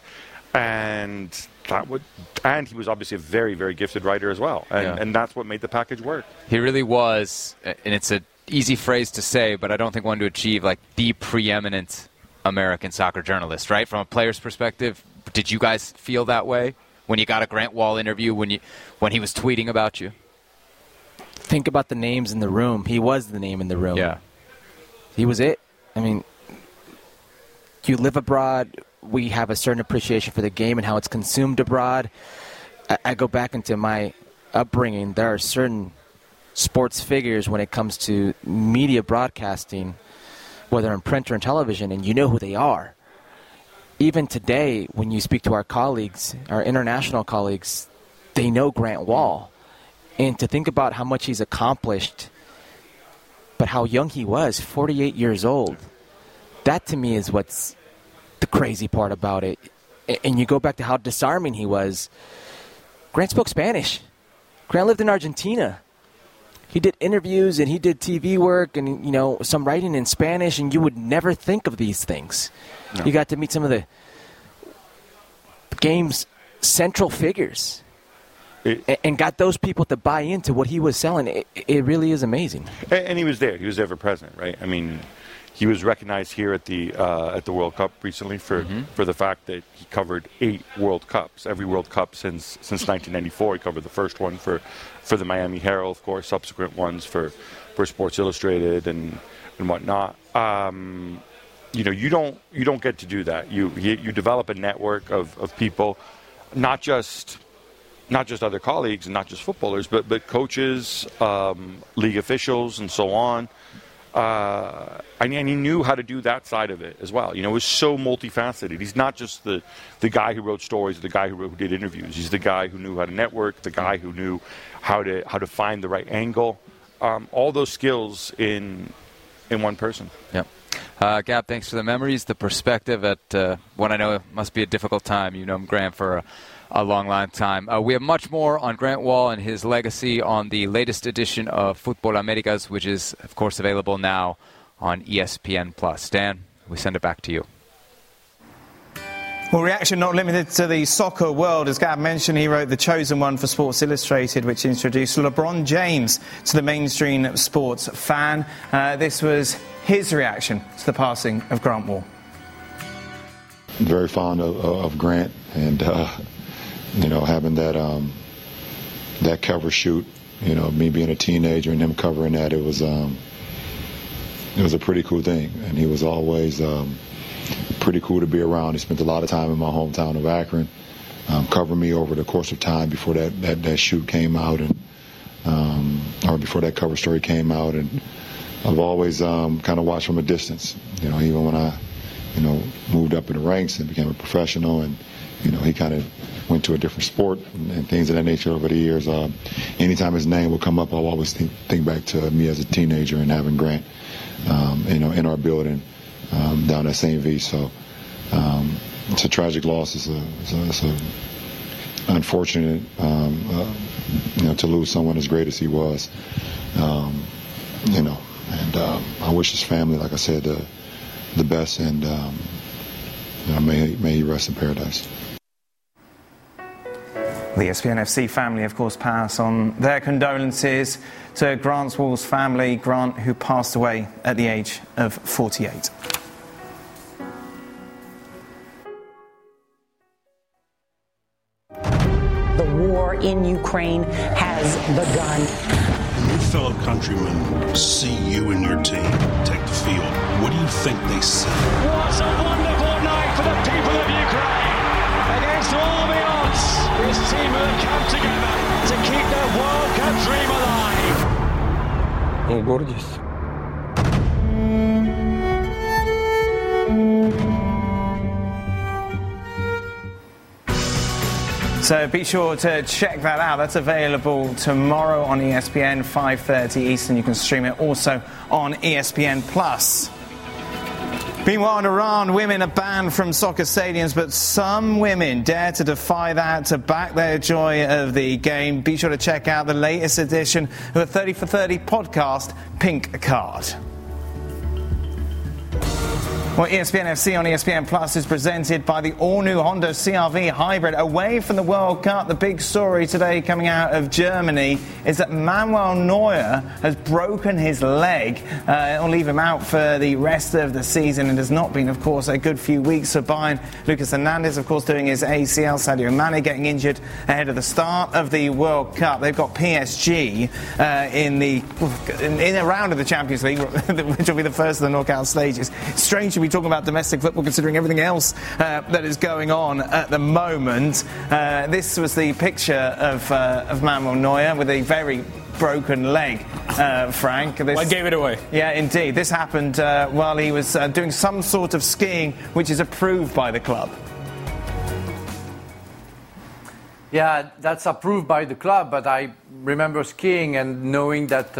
And he was obviously a very, very gifted writer as well. And that's what made the package work. He really was, and it's an easy phrase to say, but I don't think one to achieve, like, the preeminent American soccer journalist, right? From a player's perspective, did you guys feel that way when you got a Grant Wahl interview, when he was tweeting about you? Think about the names in the room. He was the name in the room. Yeah. He was it. I mean, you live abroad. we have a certain appreciation for the game and how it's consumed abroad. I go back into my upbringing. There are certain sports figures when it comes to media broadcasting, whether in print or in television, and you know who they are. Even today, when you speak to our colleagues, our international colleagues, they know Grant Wahl. And to think about how much he's accomplished, but how young he was, 48 years old, that to me is what's the crazy part about it. And you go back to how disarming he was. Grant spoke Spanish. Grant lived in Argentina. He did interviews and he did TV work and, you know, some writing in Spanish, and you would never think of these things. No. You got to meet some of the game's central figures. And got those people to buy into what he was selling. It really is amazing. And he was there. He was ever present, right? I mean, he was recognized here at the World Cup recently for the fact that he covered 8 World Cups. Every World Cup since 1994, he covered the first one for the Miami Herald, of course, subsequent ones for Sports Illustrated and whatnot. You know, you don't get to do that. You develop a network of people, not just other colleagues and not just footballers, but coaches, league officials, and so on. And he knew how to do that side of it as well. You know, it was so multifaceted. He's not just the guy who wrote stories, the guy who did interviews. He's the guy who knew how to network, the guy who knew how to find the right angle. All those skills in one person. Yep. Gab, thanks for the memories, the perspective at what I know it must be a difficult time. You know him, Grant, for a long, long time. We have much more on Grant Wahl and his legacy on the latest edition of Futbol Americas, which is, of course, available now on ESPN+. Dan, we send it back to you. Well, reaction not limited to the soccer world. As Gab mentioned, he wrote The Chosen One for Sports Illustrated, which introduced LeBron James to the mainstream sports fan. This was his reaction to the passing of Grant Wahl. I'm very fond of Grant, and you know, having that cover shoot, you know, me being a teenager and him covering that, it was a pretty cool thing. And he was always pretty cool to be around. He spent a lot of time in my hometown of Akron, covering me over the course of time before that shoot came out, and or before that cover story came out. And I've always kind of watched from a distance, you know, even when I, you know, moved up in the ranks and became a professional, and you know, he kind of went to a different sport and things of that nature over the years. Anytime his name will come up, I'll always think back to me as a teenager and having Grant, you know, in our building down at St. V. So it's a tragic loss. It's unfortunate, you know, to lose someone as great as he was, you know. And I wish his family, like I said, the best, and you know, may he rest in paradise. The ESPN FC family, of course, pass on their condolences to Grant Wahl's family. Grant, who passed away at the age of 48. The war in Ukraine has begun. Your fellow countrymen see you and your team take the field. What do you think they see? What a wonderful night for the people of Ukraine. Against all the odds, this team will come together to keep their World Cup dream alive. I'm gorgeous. So be sure to check that out. That's available tomorrow on ESPN, 5:30 Eastern. You can stream it also on ESPN+. Meanwhile, in Iran, women are banned from soccer stadiums, but some women dare to defy that to back their joy of the game. Be sure to check out the latest edition of the 30 for 30 podcast, Pink Card. Well, ESPN FC on ESPN Plus is presented by the all-new Honda CR-V Hybrid. Away from the World Cup, the big story today coming out of Germany is that Manuel Neuer has broken his leg. It'll leave him out for the rest of the season. It has not been, of course, a good few weeks for Bayern. Lucas Hernandez, of course, doing his ACL. Sadio Mane getting injured ahead of the start of the World Cup. They've got PSG in the round of the Champions League, which will be the first of the knockout stages. Strange to be be talking about domestic football, considering everything else that is going on at the moment. This was the picture of Manuel Neuer with a very broken leg, Frank. This, I gave it away. Yeah, indeed. This happened while he was doing some sort of skiing, which is approved by the club. Yeah, that's approved by the club, but I remember skiing and knowing that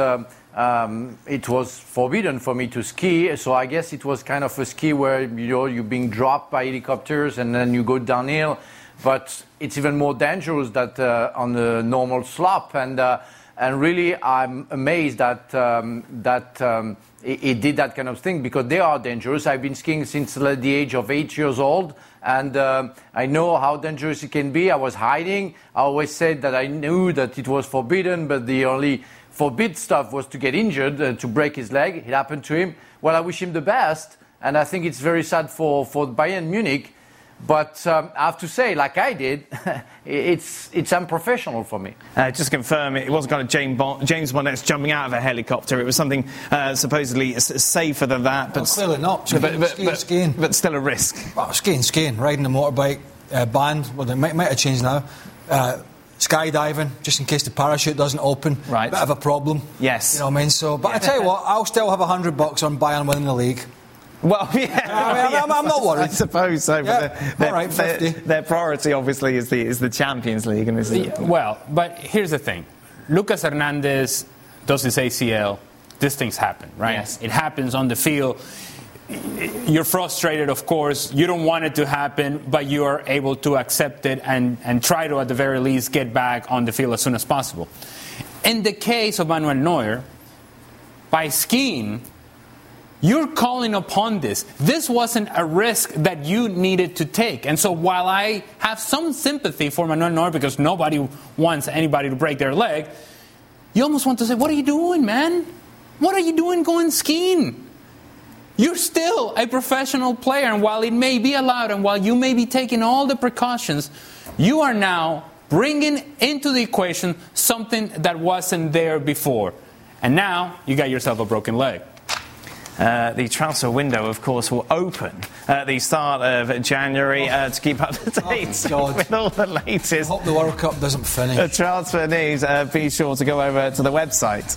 it was forbidden for me to ski, so I guess it was kind of a ski where you're being dropped by helicopters and then you go downhill, but it's even more dangerous than on the normal slope, and really I'm amazed that it did that kind of thing, because they are dangerous. I've been skiing since the age of 8 years old, and I know how dangerous it can be. I was hiding. I always said that I knew that it was forbidden, but the only forbid stuff was to get injured, to break his leg. It happened to him. Well, I wish him the best, and I think it's very sad for Bayern Munich. But I have to say, like I did, it's unprofessional for me. Just to confirm, it wasn't kind of James Bondesque jumping out of a helicopter. It was something supposedly safer than that. But clearly not. Skiing. But still a risk. Well, skiing. Riding a motorbike, banned. Well, they might have changed now. Skydiving, just in case the parachute doesn't open. Right. Bit of a problem. Yes. You know what I mean? So, but yeah. I tell you what, I'll still have $100 on Bayern winning the league. Well, yeah. I'm not worried. I suppose so. Yeah. But their priority, obviously, is the Champions League. And well, but here's the thing. Lucas Hernandez does his ACL. These things happen, right? Yes. It happens on the field. You're frustrated, of course. You don't want it to happen, but you are able to accept it and try to, at the very least, get back on the field as soon as possible. In the case of Manuel Neuer, by skiing, you're calling upon this. This wasn't a risk that you needed to take. And so while I have some sympathy for Manuel Neuer, because nobody wants anybody to break their leg, you almost want to say, what are you doing, man? What are you doing going skiing? You're still a professional player, and while it may be allowed and while you may be taking all the precautions, you are now bringing into the equation something that wasn't there before. And now you got yourself a broken leg. The transfer window, of course, will open at the start of January to keep up to date with all the latest. I hope the World Cup doesn't finish. The transfer news, be sure to go over to the website.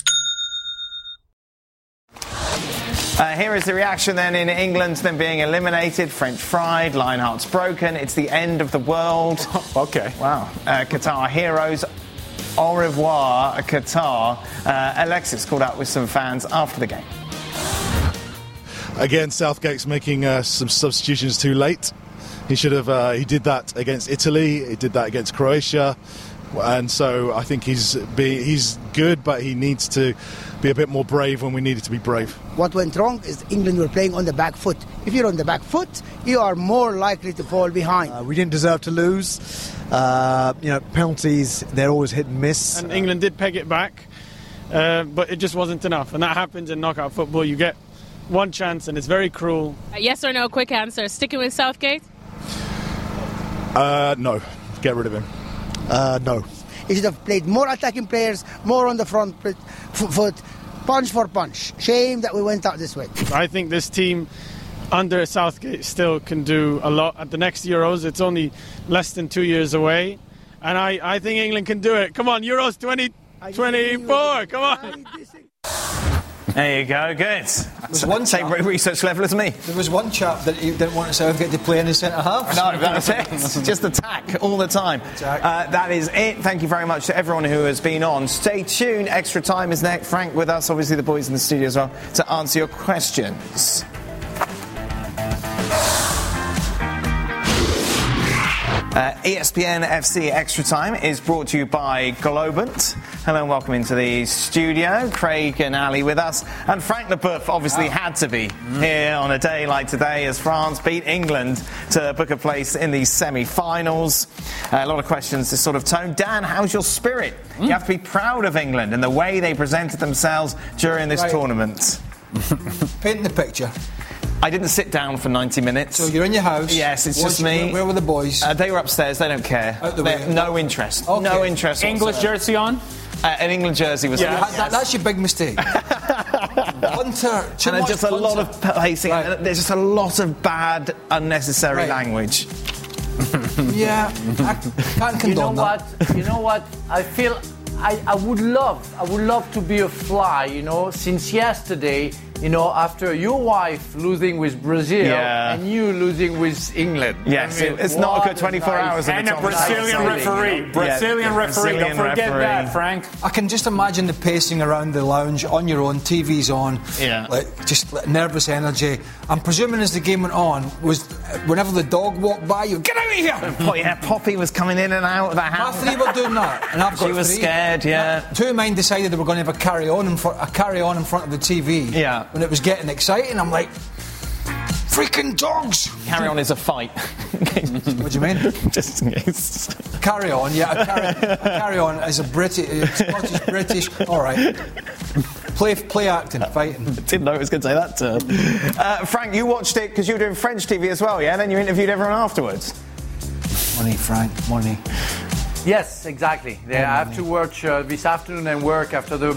Here is the reaction then in England to them being eliminated, French fried, Lionheart's broken, it's the end of the world. Okay. Wow. Qatar heroes. Au revoir, Qatar. Alexis called out with some fans after the game. Again, Southgate's making some substitutions too late. He should have. He did that against Italy. He did that against Croatia, and so I think he's good, but he needs to be a bit more brave when we needed to be brave. What went wrong is England were playing on the back foot. If you're on the back foot, you are more likely to fall behind. We didn't deserve to lose. Penalties, they're always hit and miss. And England did peg it back, but it just wasn't enough. And that happens in knockout football. You get one chance, and it's very cruel. Yes or no, quick answer. Sticking with Southgate? No. Get rid of him. No. He should have played more attacking players, more on the front foot, punch for punch. Shame that we went out this way. I think this team under Southgate still can do a lot at the next Euros. It's only less than 2 years away. And I think England can do it. Come on, Euros 2024. Come on. There you go, good. That's the same research level as me. There was one chap that he didn't want Southgate to play in the centre-half. No, that's it. Just attack all the time. That is it. Thank you very much to everyone who has been on. Stay tuned. Extra Time is next. Frank with us, obviously the boys in the studio as well, to answer your questions. ESPN FC Extra Time is brought to you by Globant. Hello and welcome into the studio. Craig and Ali with us. And Frank Leboeuf obviously had to be here on a day like today as France beat England to book a place in the semi-finals. A lot of questions this sort of tone. Dan, how's your spirit? You have to be proud of England and the way they presented themselves during this tournament. Paint the picture. I didn't sit down for 90 minutes. So you're in your house. Yes, it's just me. Where were the boys? They were upstairs. They don't care. No interest. Okay. No interest. English jersey on? An England jersey was on. That's your big mistake. Punter. And just a lot of pacing. Right. There's just a lot of bad, unnecessary language. Yeah, I can't condone that. You know what? I feel I would love to be a fly. You know, since yesterday. You know, after your wife losing with Brazil and you losing with England. Yes, I mean, it's not a good 24 hours. And a Brazilian referee. Don't forget that, Frank. I can just imagine the pacing around the lounge on your own, TV's on, like nervous energy. I'm presuming as the game went on, was whenever the dog walked by, you get out of here! Poppy was coming in and out of the house. My three were doing that, and I've got She was three. Scared, yeah. Two of mine decided they were going to have a carry-on in front of the TV. Yeah. When it was getting exciting, I'm like, freaking dogs! Carry on is a fight. What do you mean? Just in case. Carry on, carry on is a Scottish-British, all right. Play acting, fighting. I didn't know it was going to say that term. Frank, you watched it because you were doing French TV as well, yeah? And then you interviewed everyone afterwards. Money, Frank, money. Yes, exactly. I have to watch this afternoon and work after the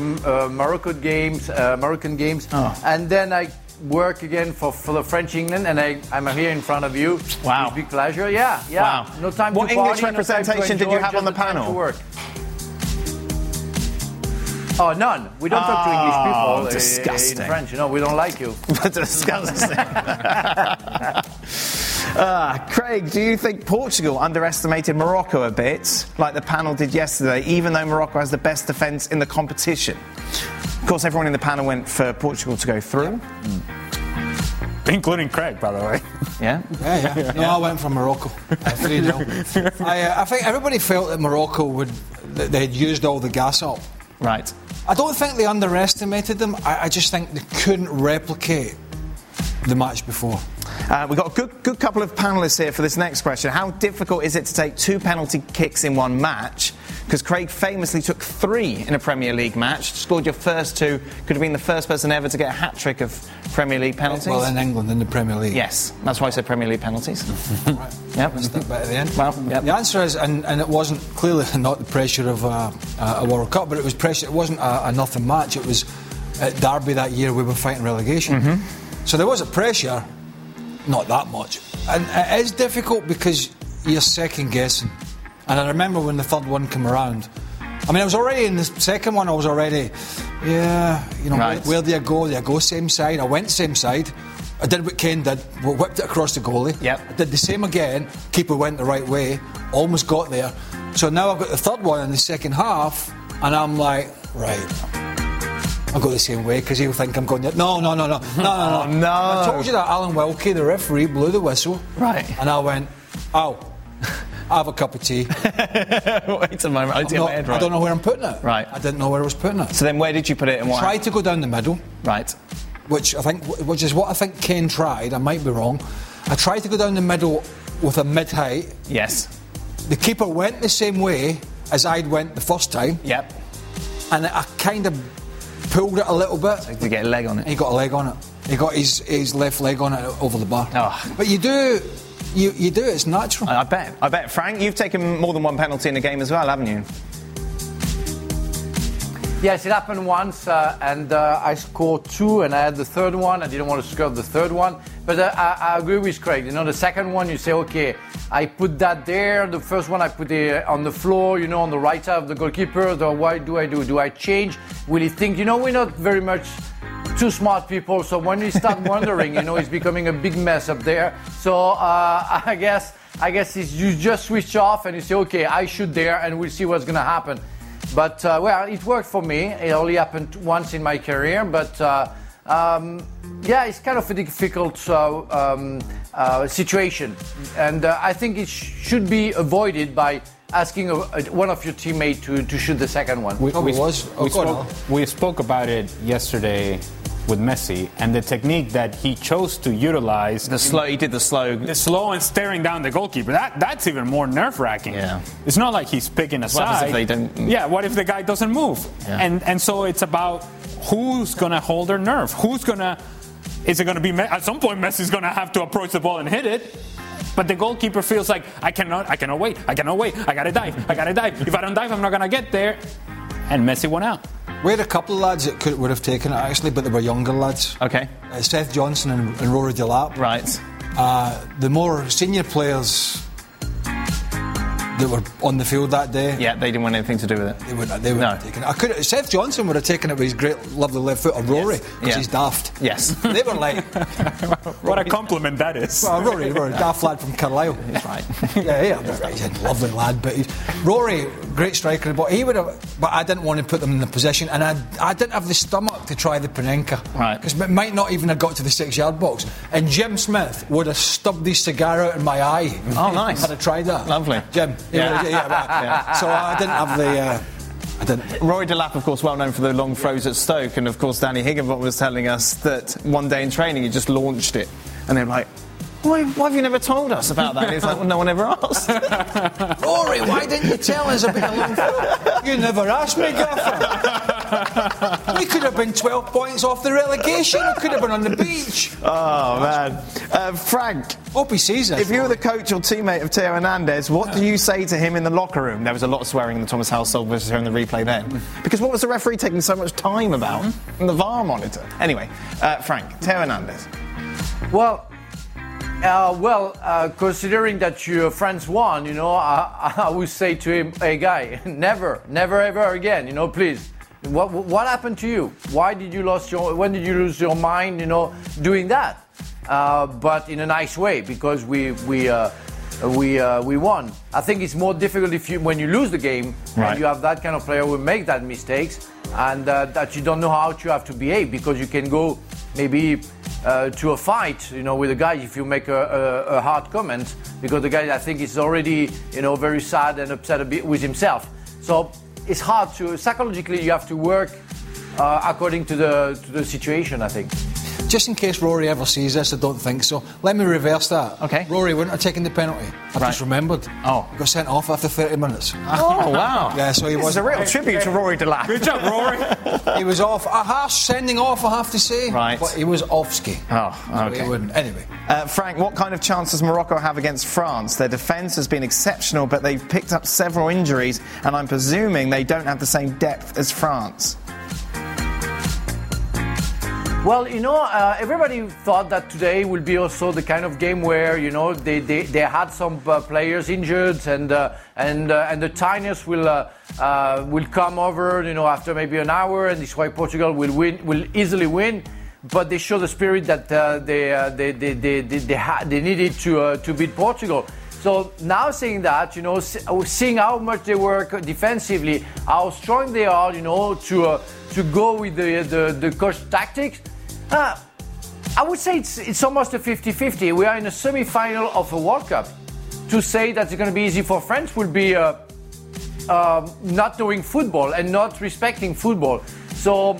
Moroccan games. And then I work again for the French England, and I'm here in front of you. Wow. It's a big pleasure. Yeah. Wow. No time to party. What English representation did you have on the panel? Oh, none. We don't talk to English people disgusting. In French. You know, we don't like you. Disgusting. Craig, do you think Portugal underestimated Morocco a bit, like the panel did yesterday, even though Morocco has the best defence in the competition? Of course, everyone in the panel went for Portugal to go through. Including Craig, by the way. Yeah. No, I went for Morocco. 3-0. I think everybody felt that Morocco they'd used all the gas up. Right. I don't think they underestimated them. I just think they couldn't replicate the match before. We've got a good couple of panellists here for this next question. How difficult is it to take two penalty kicks in one match? Because Craig famously took three in a Premier League match, scored your first two, could have been the first person ever to get a hat-trick of Premier League penalties. Well, in England, in the Premier League. Yes, that's why I said Premier League penalties. Right. Yep. That's that bit at the end. Well, yep. The answer is, and it wasn't clearly not the pressure of a World Cup, but it was pressure. It wasn't a nothing match. It was at Derby that year we were fighting relegation. Mm-hmm. So there was a pressure. Not that much. And it is difficult because you're second guessing. And I remember when the third one came around. I mean, I was already in the second one, where do you go? Do I go same side? I went same side. I did what Kane did, whipped it across the goalie. Yep. I did the same again, keeper went the right way, almost got there. So now I've got the third one in the second half, and I'm like, right. I'll go the same way because he'll think I'm going there. No. Oh, no. I told you that Alan Wilkie, the referee, blew the whistle. Right. And I went, I have a cup of tea. Wait a moment, I did my head right. I don't know where I'm putting it. Right. I didn't know where I was putting it. So then where did you put it and why? I tried to go down the middle. Right. Which is what I think Kane tried. I might be wrong. I tried to go down the middle with a mid-height. Yes. The keeper went the same way as I'd went the first time. Yep. And I kind of pulled it a little bit. So he got a leg on it. He got a leg on it. He got his left leg on it over the bar. Oh. But you do. It's natural. I bet. Frank, you've taken more than one penalty in the game as well, haven't you? Yes, it happened once, and I scored two, and I had the third one. I didn't want to score the third one. But I agree with Craig. You know, the second one, you say, okay, I put that there. The first one, I put it on the floor, you know, on the right side of the goalkeeper. So what do I do? Do I change? Will he think? You know, we're not very much too smart people. So when you start wondering, you know, it's becoming a big mess up there. So I guess it's, you just switch off and you say, okay, I shoot there, and we'll see what's going to happen. But, well, it worked for me. It only happened once in my career. But, yeah, it's kind of a difficult situation. And I think it should be avoided by asking one of your teammates to shoot the second one. We spoke about it yesterday with Messi, and the technique that he chose to utilize. The slow and staring down the goalkeeper. That's even more nerve-wracking. Yeah. It's not like he's picking a side. What if they don't move? Yeah, what if the guy doesn't move? Yeah. And so it's about who's going to hold their nerve. Is it going to be, at some point Messi's going to have to approach the ball and hit it? But the goalkeeper feels like, I cannot wait. I got to dive. If I don't dive, I'm not going to get there. And Messi went out. We had a couple of lads that would have taken it, actually, but they were younger lads. Okay. Seth Johnson and Rory Delap. Right. The more senior players that were on the field that day... Yeah, they didn't want anything to do with it. They wouldn't have taken it. Seth Johnson would have taken it with his great, lovely left foot, or Rory, because he's daft. Yes. They were like... what a compliment that is. Well, Rory, daft lad from Carlisle. He's right. Yeah, he's a lovely lad, but Rory, great striker, but he would have... But I didn't want to put them in the position, and I didn't have the stomach to try the Panenka. Right. Because it might not even have got to the 6-yard box. And Jim Smith would have stubbed his cigar out in my eye. Oh, nice. Had I tried that. Lovely. Jim. Yeah. So I didn't have the... Rory Delap, of course, well known for the long throws at Stoke, and of course Danny Higginbottom was telling us that one day in training he just launched it, and they're like, why have you never told us about that? And it's like, well, no one ever asked. Rory, why didn't you tell us about a long throw? You never asked me, Gaffer. We could have been 12 points off the relegation. We could have been on the beach. Oh, man. Frank, hope he sees us. If you were the coach or teammate of Theo Hernandez, what do you say to him in the locker room? There was a lot of swearing in the Thomas household versus her in the replay then. Because what was the referee taking so much time about? And the VAR monitor. Anyway, Frank, Theo Hernandez. Well, considering that your friends won, you know, I would say to him, hey, guy, never, ever again, you know, please. What happened to you? When did you lose your mind, you know, doing that? But in a nice way, because we won. I think it's more difficult when you lose the game, right, and you have that kind of player who make that mistakes, and that you don't know how to have to behave, because you can go maybe... to a fight, you know, with a guy if you make a hard comment, because the guy, I think, is already, you know, very sad and upset a bit with himself. So it's hard to psychologically. You have to work according to the situation, I think. Just in case Rory ever sees this, I don't think so. Let me reverse that. Okay. Rory wouldn't have taken the penalty. I just remembered. Oh. He got sent off after 30 minutes. Oh, wow. Yeah, so this was a real tribute to Rory Delap. Good job, Rory. He was off. A harsh sending off, I have to say. Right. But he was off-ski. Oh, okay. So he wouldn't. Anyway. Frank, what kind of chance does Morocco have against France? Their defence has been exceptional, but they've picked up several injuries, and I'm presuming they don't have the same depth as France. Well, you know, everybody thought that today would be also the kind of game where, you know, they had some players injured, and the tiredness will come over, you know, after maybe an hour, and this way Portugal will easily win. But they show the spirit that they needed to beat Portugal. So now seeing that, you know, seeing how much they work defensively, how strong they are, you know, to go with the coach tactics. I would say it's almost a 50-50. We are in a semi-final of a World Cup. To say that it's going to be easy for France would be not knowing football and not respecting football. So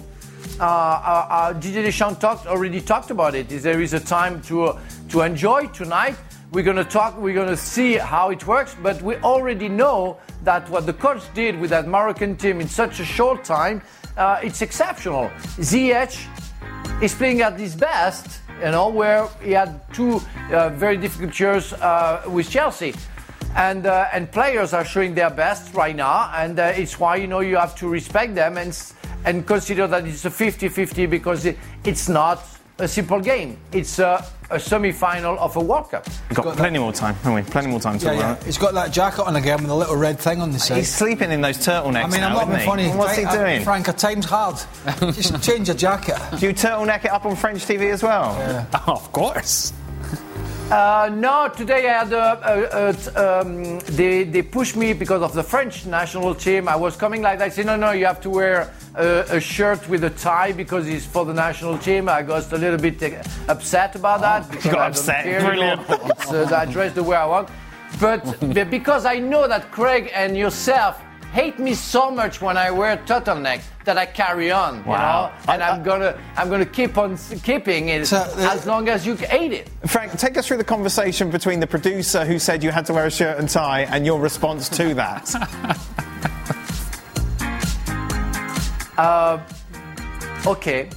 Didier Deschamps already talked about it. There is a time to enjoy tonight. We're going to talk. We're going to see how it works. But we already know that what the coach did with that Moroccan team in such a short time, it's exceptional. Ziyech is playing at his best, you know, where he had two very difficult years with Chelsea, and players are showing their best right now, and it's why, you know, you have to respect them and and consider that it's a 50-50 because it's not a simple game. It's a semi-final of a World Cup. We've got plenty more time, haven't we? Plenty more time to learn. Yeah. He's got that jacket on again with a little red thing on the side. He's sleeping in those turtlenecks. I mean, I'm not being funny. What's he doing? Frank, at time's hard. Just change your jacket. Do you turtleneck it up on French TV as well? Yeah. Oh, of course. No, today I had they pushed me because of the French national team. I was coming like that. I said, no, you have to wear a shirt with a tie because it's for the national team. I got a little bit upset about that. Because you got upset. Brilliant. So I dressed the way I want. But because I know that Craig and yourself hate me so much when I wear turtleneck that I carry on, you know, and I'm gonna keep on keeping it as long as you hate it. Frank, take us through the conversation between the producer who said you had to wear a shirt and tie and your response to that. Okay,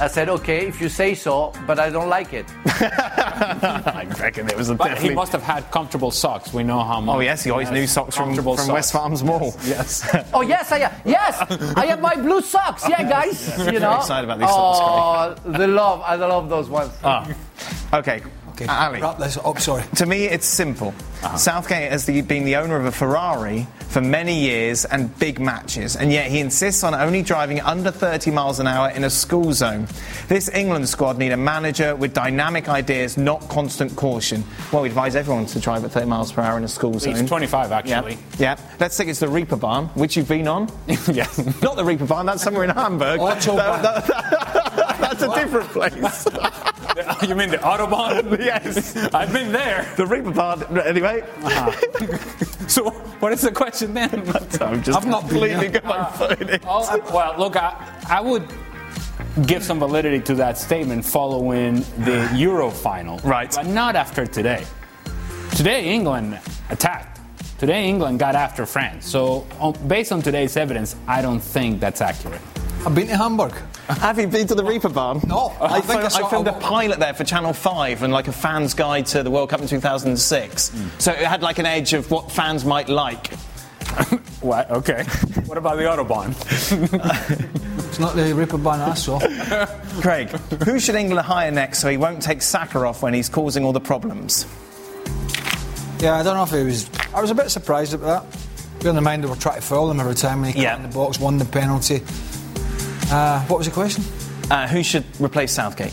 I said okay if you say so, but I don't like it. I reckon it was He must have had comfortable socks. We know how much. Oh yes, he always knew socks from West Farms Mall. Yes. Oh yes, I have my blue socks. Yeah, guys. Yes. You know. I'm excited about these socks. Oh, I love those ones. Oh. Okay. Ali, wrap this up. Sorry. To me, it's simple. Uh-huh. Southgate has been the owner of a Ferrari for many years and big matches, and yet he insists on only driving under 30 miles an hour in a school zone. This England squad need a manager with dynamic ideas, not constant caution. Well, we advise everyone to drive at 30 miles per hour in a school zone. It's 25, actually. Yeah. Let's think it's the Reeper Barn, which you've been on. Yeah. Not the Reeper Barn, that's somewhere in Hamburg. That's a different place. You mean the Autobahn? Yes. I've been there. The Reaper Barn, anyway. So, what is the question then? I'm not completely got my foot in it. Well, look, I would give some validity to that statement following the Euro final. Right. But not after today. Today, England attacked. Today, England got after France. So, based on today's evidence, I don't think that's accurate. I've been to Hamburg. Have you been to the Reaper Barn? No. I filmed a pilot there for Channel 5 and like a fan's guide to the World Cup in 2006. Mm. So it had like an edge of what fans might like. What? Okay. What about the Autobahn? It's not the Reaper Barn I saw. Craig, who should England hire next so he won't take Saka off when he's causing all the problems? Yeah, I don't know if he was... I was a bit surprised at that. Bear in mind they were trying to foul him every time when he came in the box, won the penalty... what was the question? Who should replace Southgate? It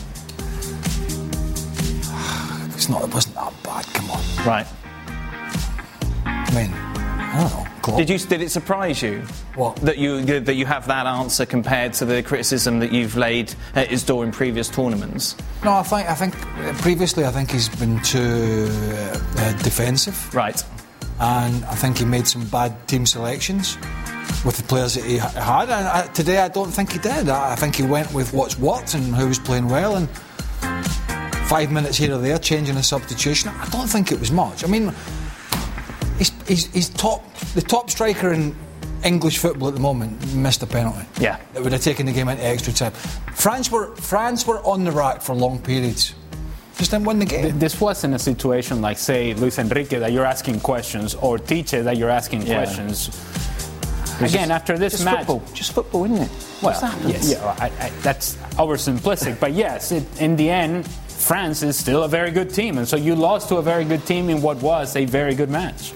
wasn't that bad, come on. Right. I mean, I don't know. Klopp. Did it surprise you? What? That you have that answer compared to the criticism that you've laid at his door in previous tournaments? No, I think previously I think he's been too defensive. Right. And I think he made some bad team selections with the players that he had, and today I don't think he did. I think he went with what's what and who's playing well, and 5 minutes here or there changing a substitution. I don't think it was much. I mean, he's the top striker in English football at the moment, missed a penalty. Yeah, that would have taken the game into extra time. France were on the rack for long periods. Just then won the game. This wasn't a situation like, say, Luis Enrique that you're asking questions, or Tite that you're asking questions. Again, after this match... Just football, isn't it? Well, yes. That's oversimplistic. But yes, in the end, France is still a very good team. And so you lost to a very good team in what was a very good match.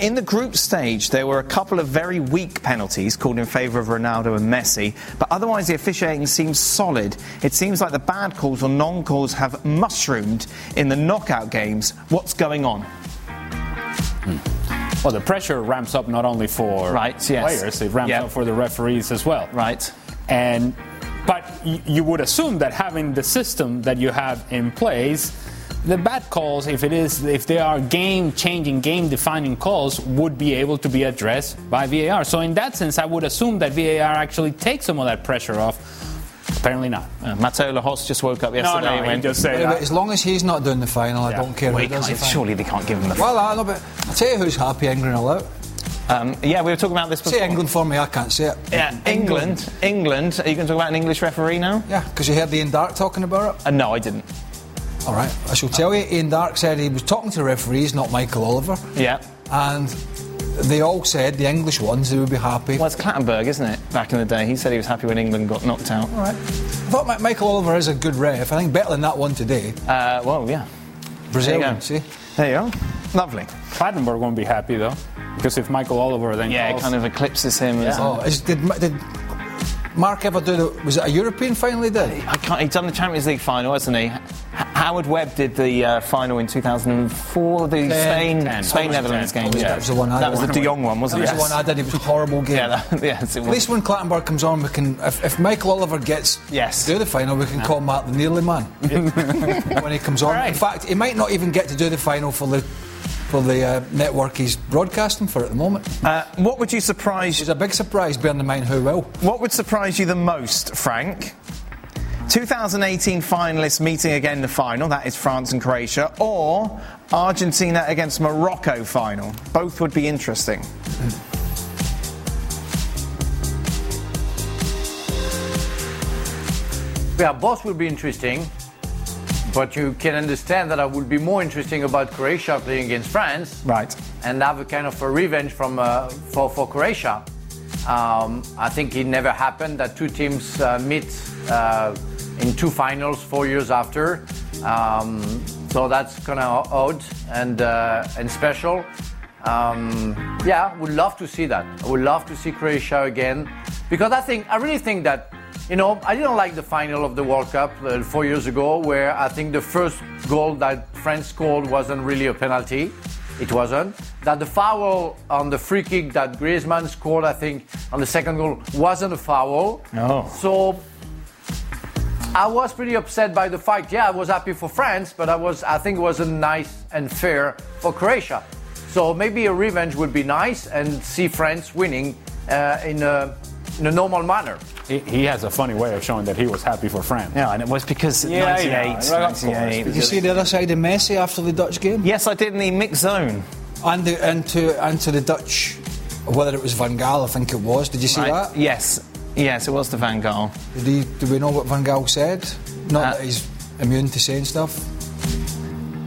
In the group stage, there were a couple of very weak penalties called in favour of Ronaldo and Messi. But otherwise, the officiating seems solid. It seems like the bad calls or non-calls have mushroomed in the knockout games. What's going on? Well, the pressure ramps up not only for players, it ramps up for the referees as well. Right. But you would assume that having the system that you have in place, the bad calls, if they are game-changing, game-defining calls, would be able to be addressed by VAR. So in that sense, I would assume that VAR actually takes some of that pressure off. Apparently not. Matteo Lahoz just woke up yesterday. No, he just said that. As long as he's not doing the final, I don't care who does the final. Surely they can't give him the final. Well, I know, but I'll tell you who's happy England will out. We were talking about this before. Say England for me, I can't say it. Yeah, England. Are you going to talk about an English referee now? Yeah, because you heard Ian Dark talking about it? No, I didn't. All right, I shall tell you. Ian Dark said he was talking to referees, not Michael Oliver. Yeah. And... they all said, the English ones, they would be happy. Well, it's Clattenburg, isn't it? Back in the day, he said he was happy when England got knocked out. All right. I thought Michael Oliver is a good ref. I think better than that one today. Well, yeah. Brazilian, see? There you are. Lovely. Clattenburg won't be happy, though. Because if Michael Oliver then calls, it kind of eclipses him. Yeah. Oh, did Mark ever do the... Was it a European final he did? He's done the Champions League final, hasn't he? Howard Webb did the final in 2004, the Spain-Netherlands game. Yeah. That was the one I did. That was the De Jong one, wasn't it? That was the one I did. It was a horrible game. Yes, it was. At least when Clattenburg comes on, we can... If Michael Oliver gets to do the final, we can call Mark the Nearly Man. Yeah. When he comes on. Right. In fact, he might not even get to do the final for the... for the network he's broadcasting for at the moment. What would you surprise... It's a big surprise, bearing in mind who will. What would surprise you the most, Frank? 2018 finalists meeting again the final, that is France and Croatia, or Argentina against Morocco final. Both would be interesting. Yeah, both would be interesting. But you can understand that I would be more interesting about Croatia playing against France, right? And have a kind of a revenge from for Croatia. I think it never happened that two teams meet in two finals 4 years after. So that's kind of odd and special. Yeah, would love to see that. I would love to see Croatia again because I really think that. You know, I didn't like the final of the World Cup 4 years ago, where I think the first goal that France scored wasn't really a penalty. It wasn't. That the foul on the free kick that Griezmann scored, I think, on the second goal wasn't a foul. No. So I was pretty upset by the fact. Yeah, I was happy for France, but I think it wasn't nice and fair for Croatia. So maybe a revenge would be nice and see France winning in a normal manner. He has a funny way of showing that he was happy for France. Yeah, and it was because 98. Did you see the other side of Messi after the Dutch game? Yes, I did, in the mixed zone. And into the Dutch, whether it was Van Gaal, I think it was. Did you see that? Yes, it was the Van Gaal. Did we know what Van Gaal said? Not that he's immune to saying stuff.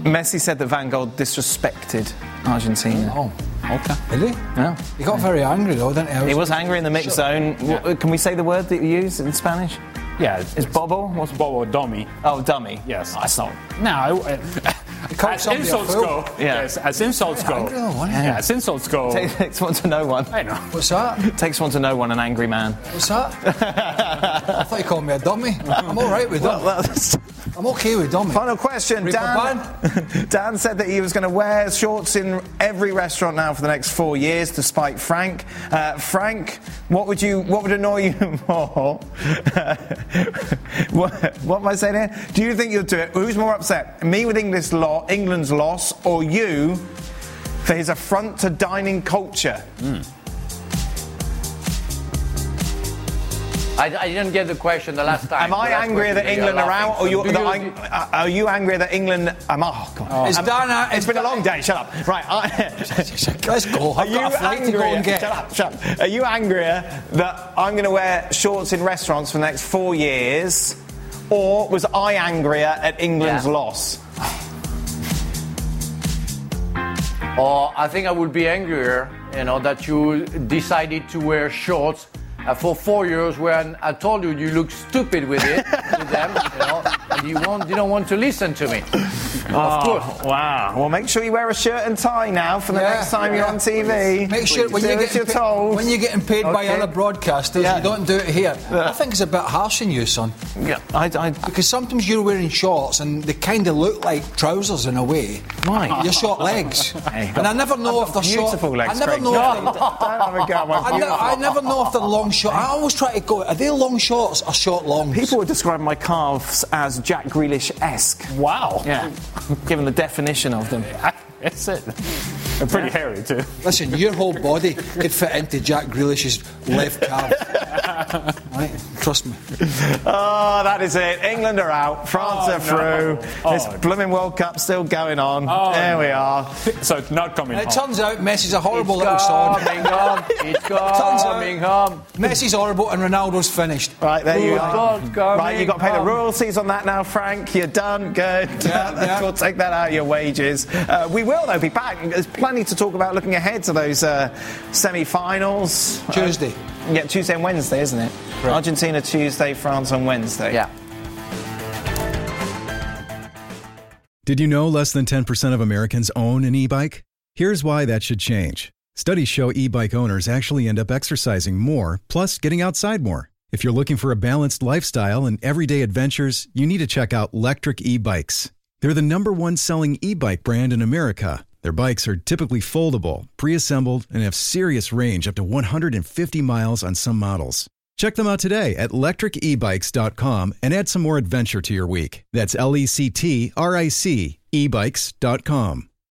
Messi said that Van Gaal disrespected Argentina. Oh. Okay. Really? Yeah. He got very angry though, didn't he? He was angry in the mixed zone. Yeah. Can we say the word that you use in Spanish? Yeah. It's bobble? What's bobble? Dummy. Oh, dummy. Yes. That's not... No. As insults go. Yeah. Yes, as insults go. Angry, though, yeah, as insults go. Takes one to know one. I know. What's that? Takes one to know one, an angry man. What's that? I thought you called me a dummy. I'm all right with that. I'm okay with Dominic. Final question. Dan said that he was going to wear shorts in every restaurant now for the next 4 years, despite Frank. Frank, what would annoy you more? What am I saying here? Do you think you'll do it? Who's more upset? Me with England's loss, or you for his affront to dining culture? Mm. I didn't get the question the last time. Am I angrier that England are out, or are you angrier that England... Oh, God. Oh. It's been a long day. Shut up. Right. Let's go. I've got a flight to go and get. Shut up. Are you angrier that I'm going to wear shorts in restaurants for the next 4 years, or was I angrier at England's loss? Oh, I think I would be angrier, that you decided to wear shorts for 4 years, when I told you look stupid with it, with them, and you don't want to listen to me. Of course. Wow. Well, make sure you wear a shirt and tie now for the next time you're on TV. Make sure when you're getting paid by other broadcasters, you don't do it here. Yeah. I think it's a bit harsh on you, son. Yeah. Because sometimes you're wearing shorts and they kind of look like trousers in a way. Why? Your short legs. And I never know if they're short. Beautiful legs. I never know if they're long. Short. I always try to go, are they long shorts or short longs? People would describe my calves as Jack Grealish-esque. Wow. Yeah. Given the definition of them. That's it. They're pretty hairy too. Listen, your whole body could fit into Jack Grealish's left calf. Right, trust me. Oh, that is it. England are out. France are through. Oh, this blooming World Cup still going on. Oh, there we are. So not coming home. It turns out Messi's a horrible little sod. It's coming home. Messi's horrible and Ronaldo's finished. Right, there you are. Right, you've got to pay the royalties on that now, Frank. You're done. Good. Yeah. We'll take that out of your wages. We will, though, be back. There's plenty to talk about looking ahead to those semi-finals. Tuesday. Yeah, Tuesday and Wednesday, isn't it? Right. Argentina Tuesday, France on Wednesday. Yeah. Did you know less than 10% of Americans own an e-bike? Here's why that should change. Studies show e-bike owners actually end up exercising more, plus getting outside more. If you're looking for a balanced lifestyle and everyday adventures, you need to check out Lectric e-bikes. They're the #1 selling e-bike brand in America. Their bikes are typically foldable, pre-assembled, and have serious range up to 150 miles on some models. Check them out today at electricebikes.com and add some more adventure to your week. That's LECTRIC ebikes.com.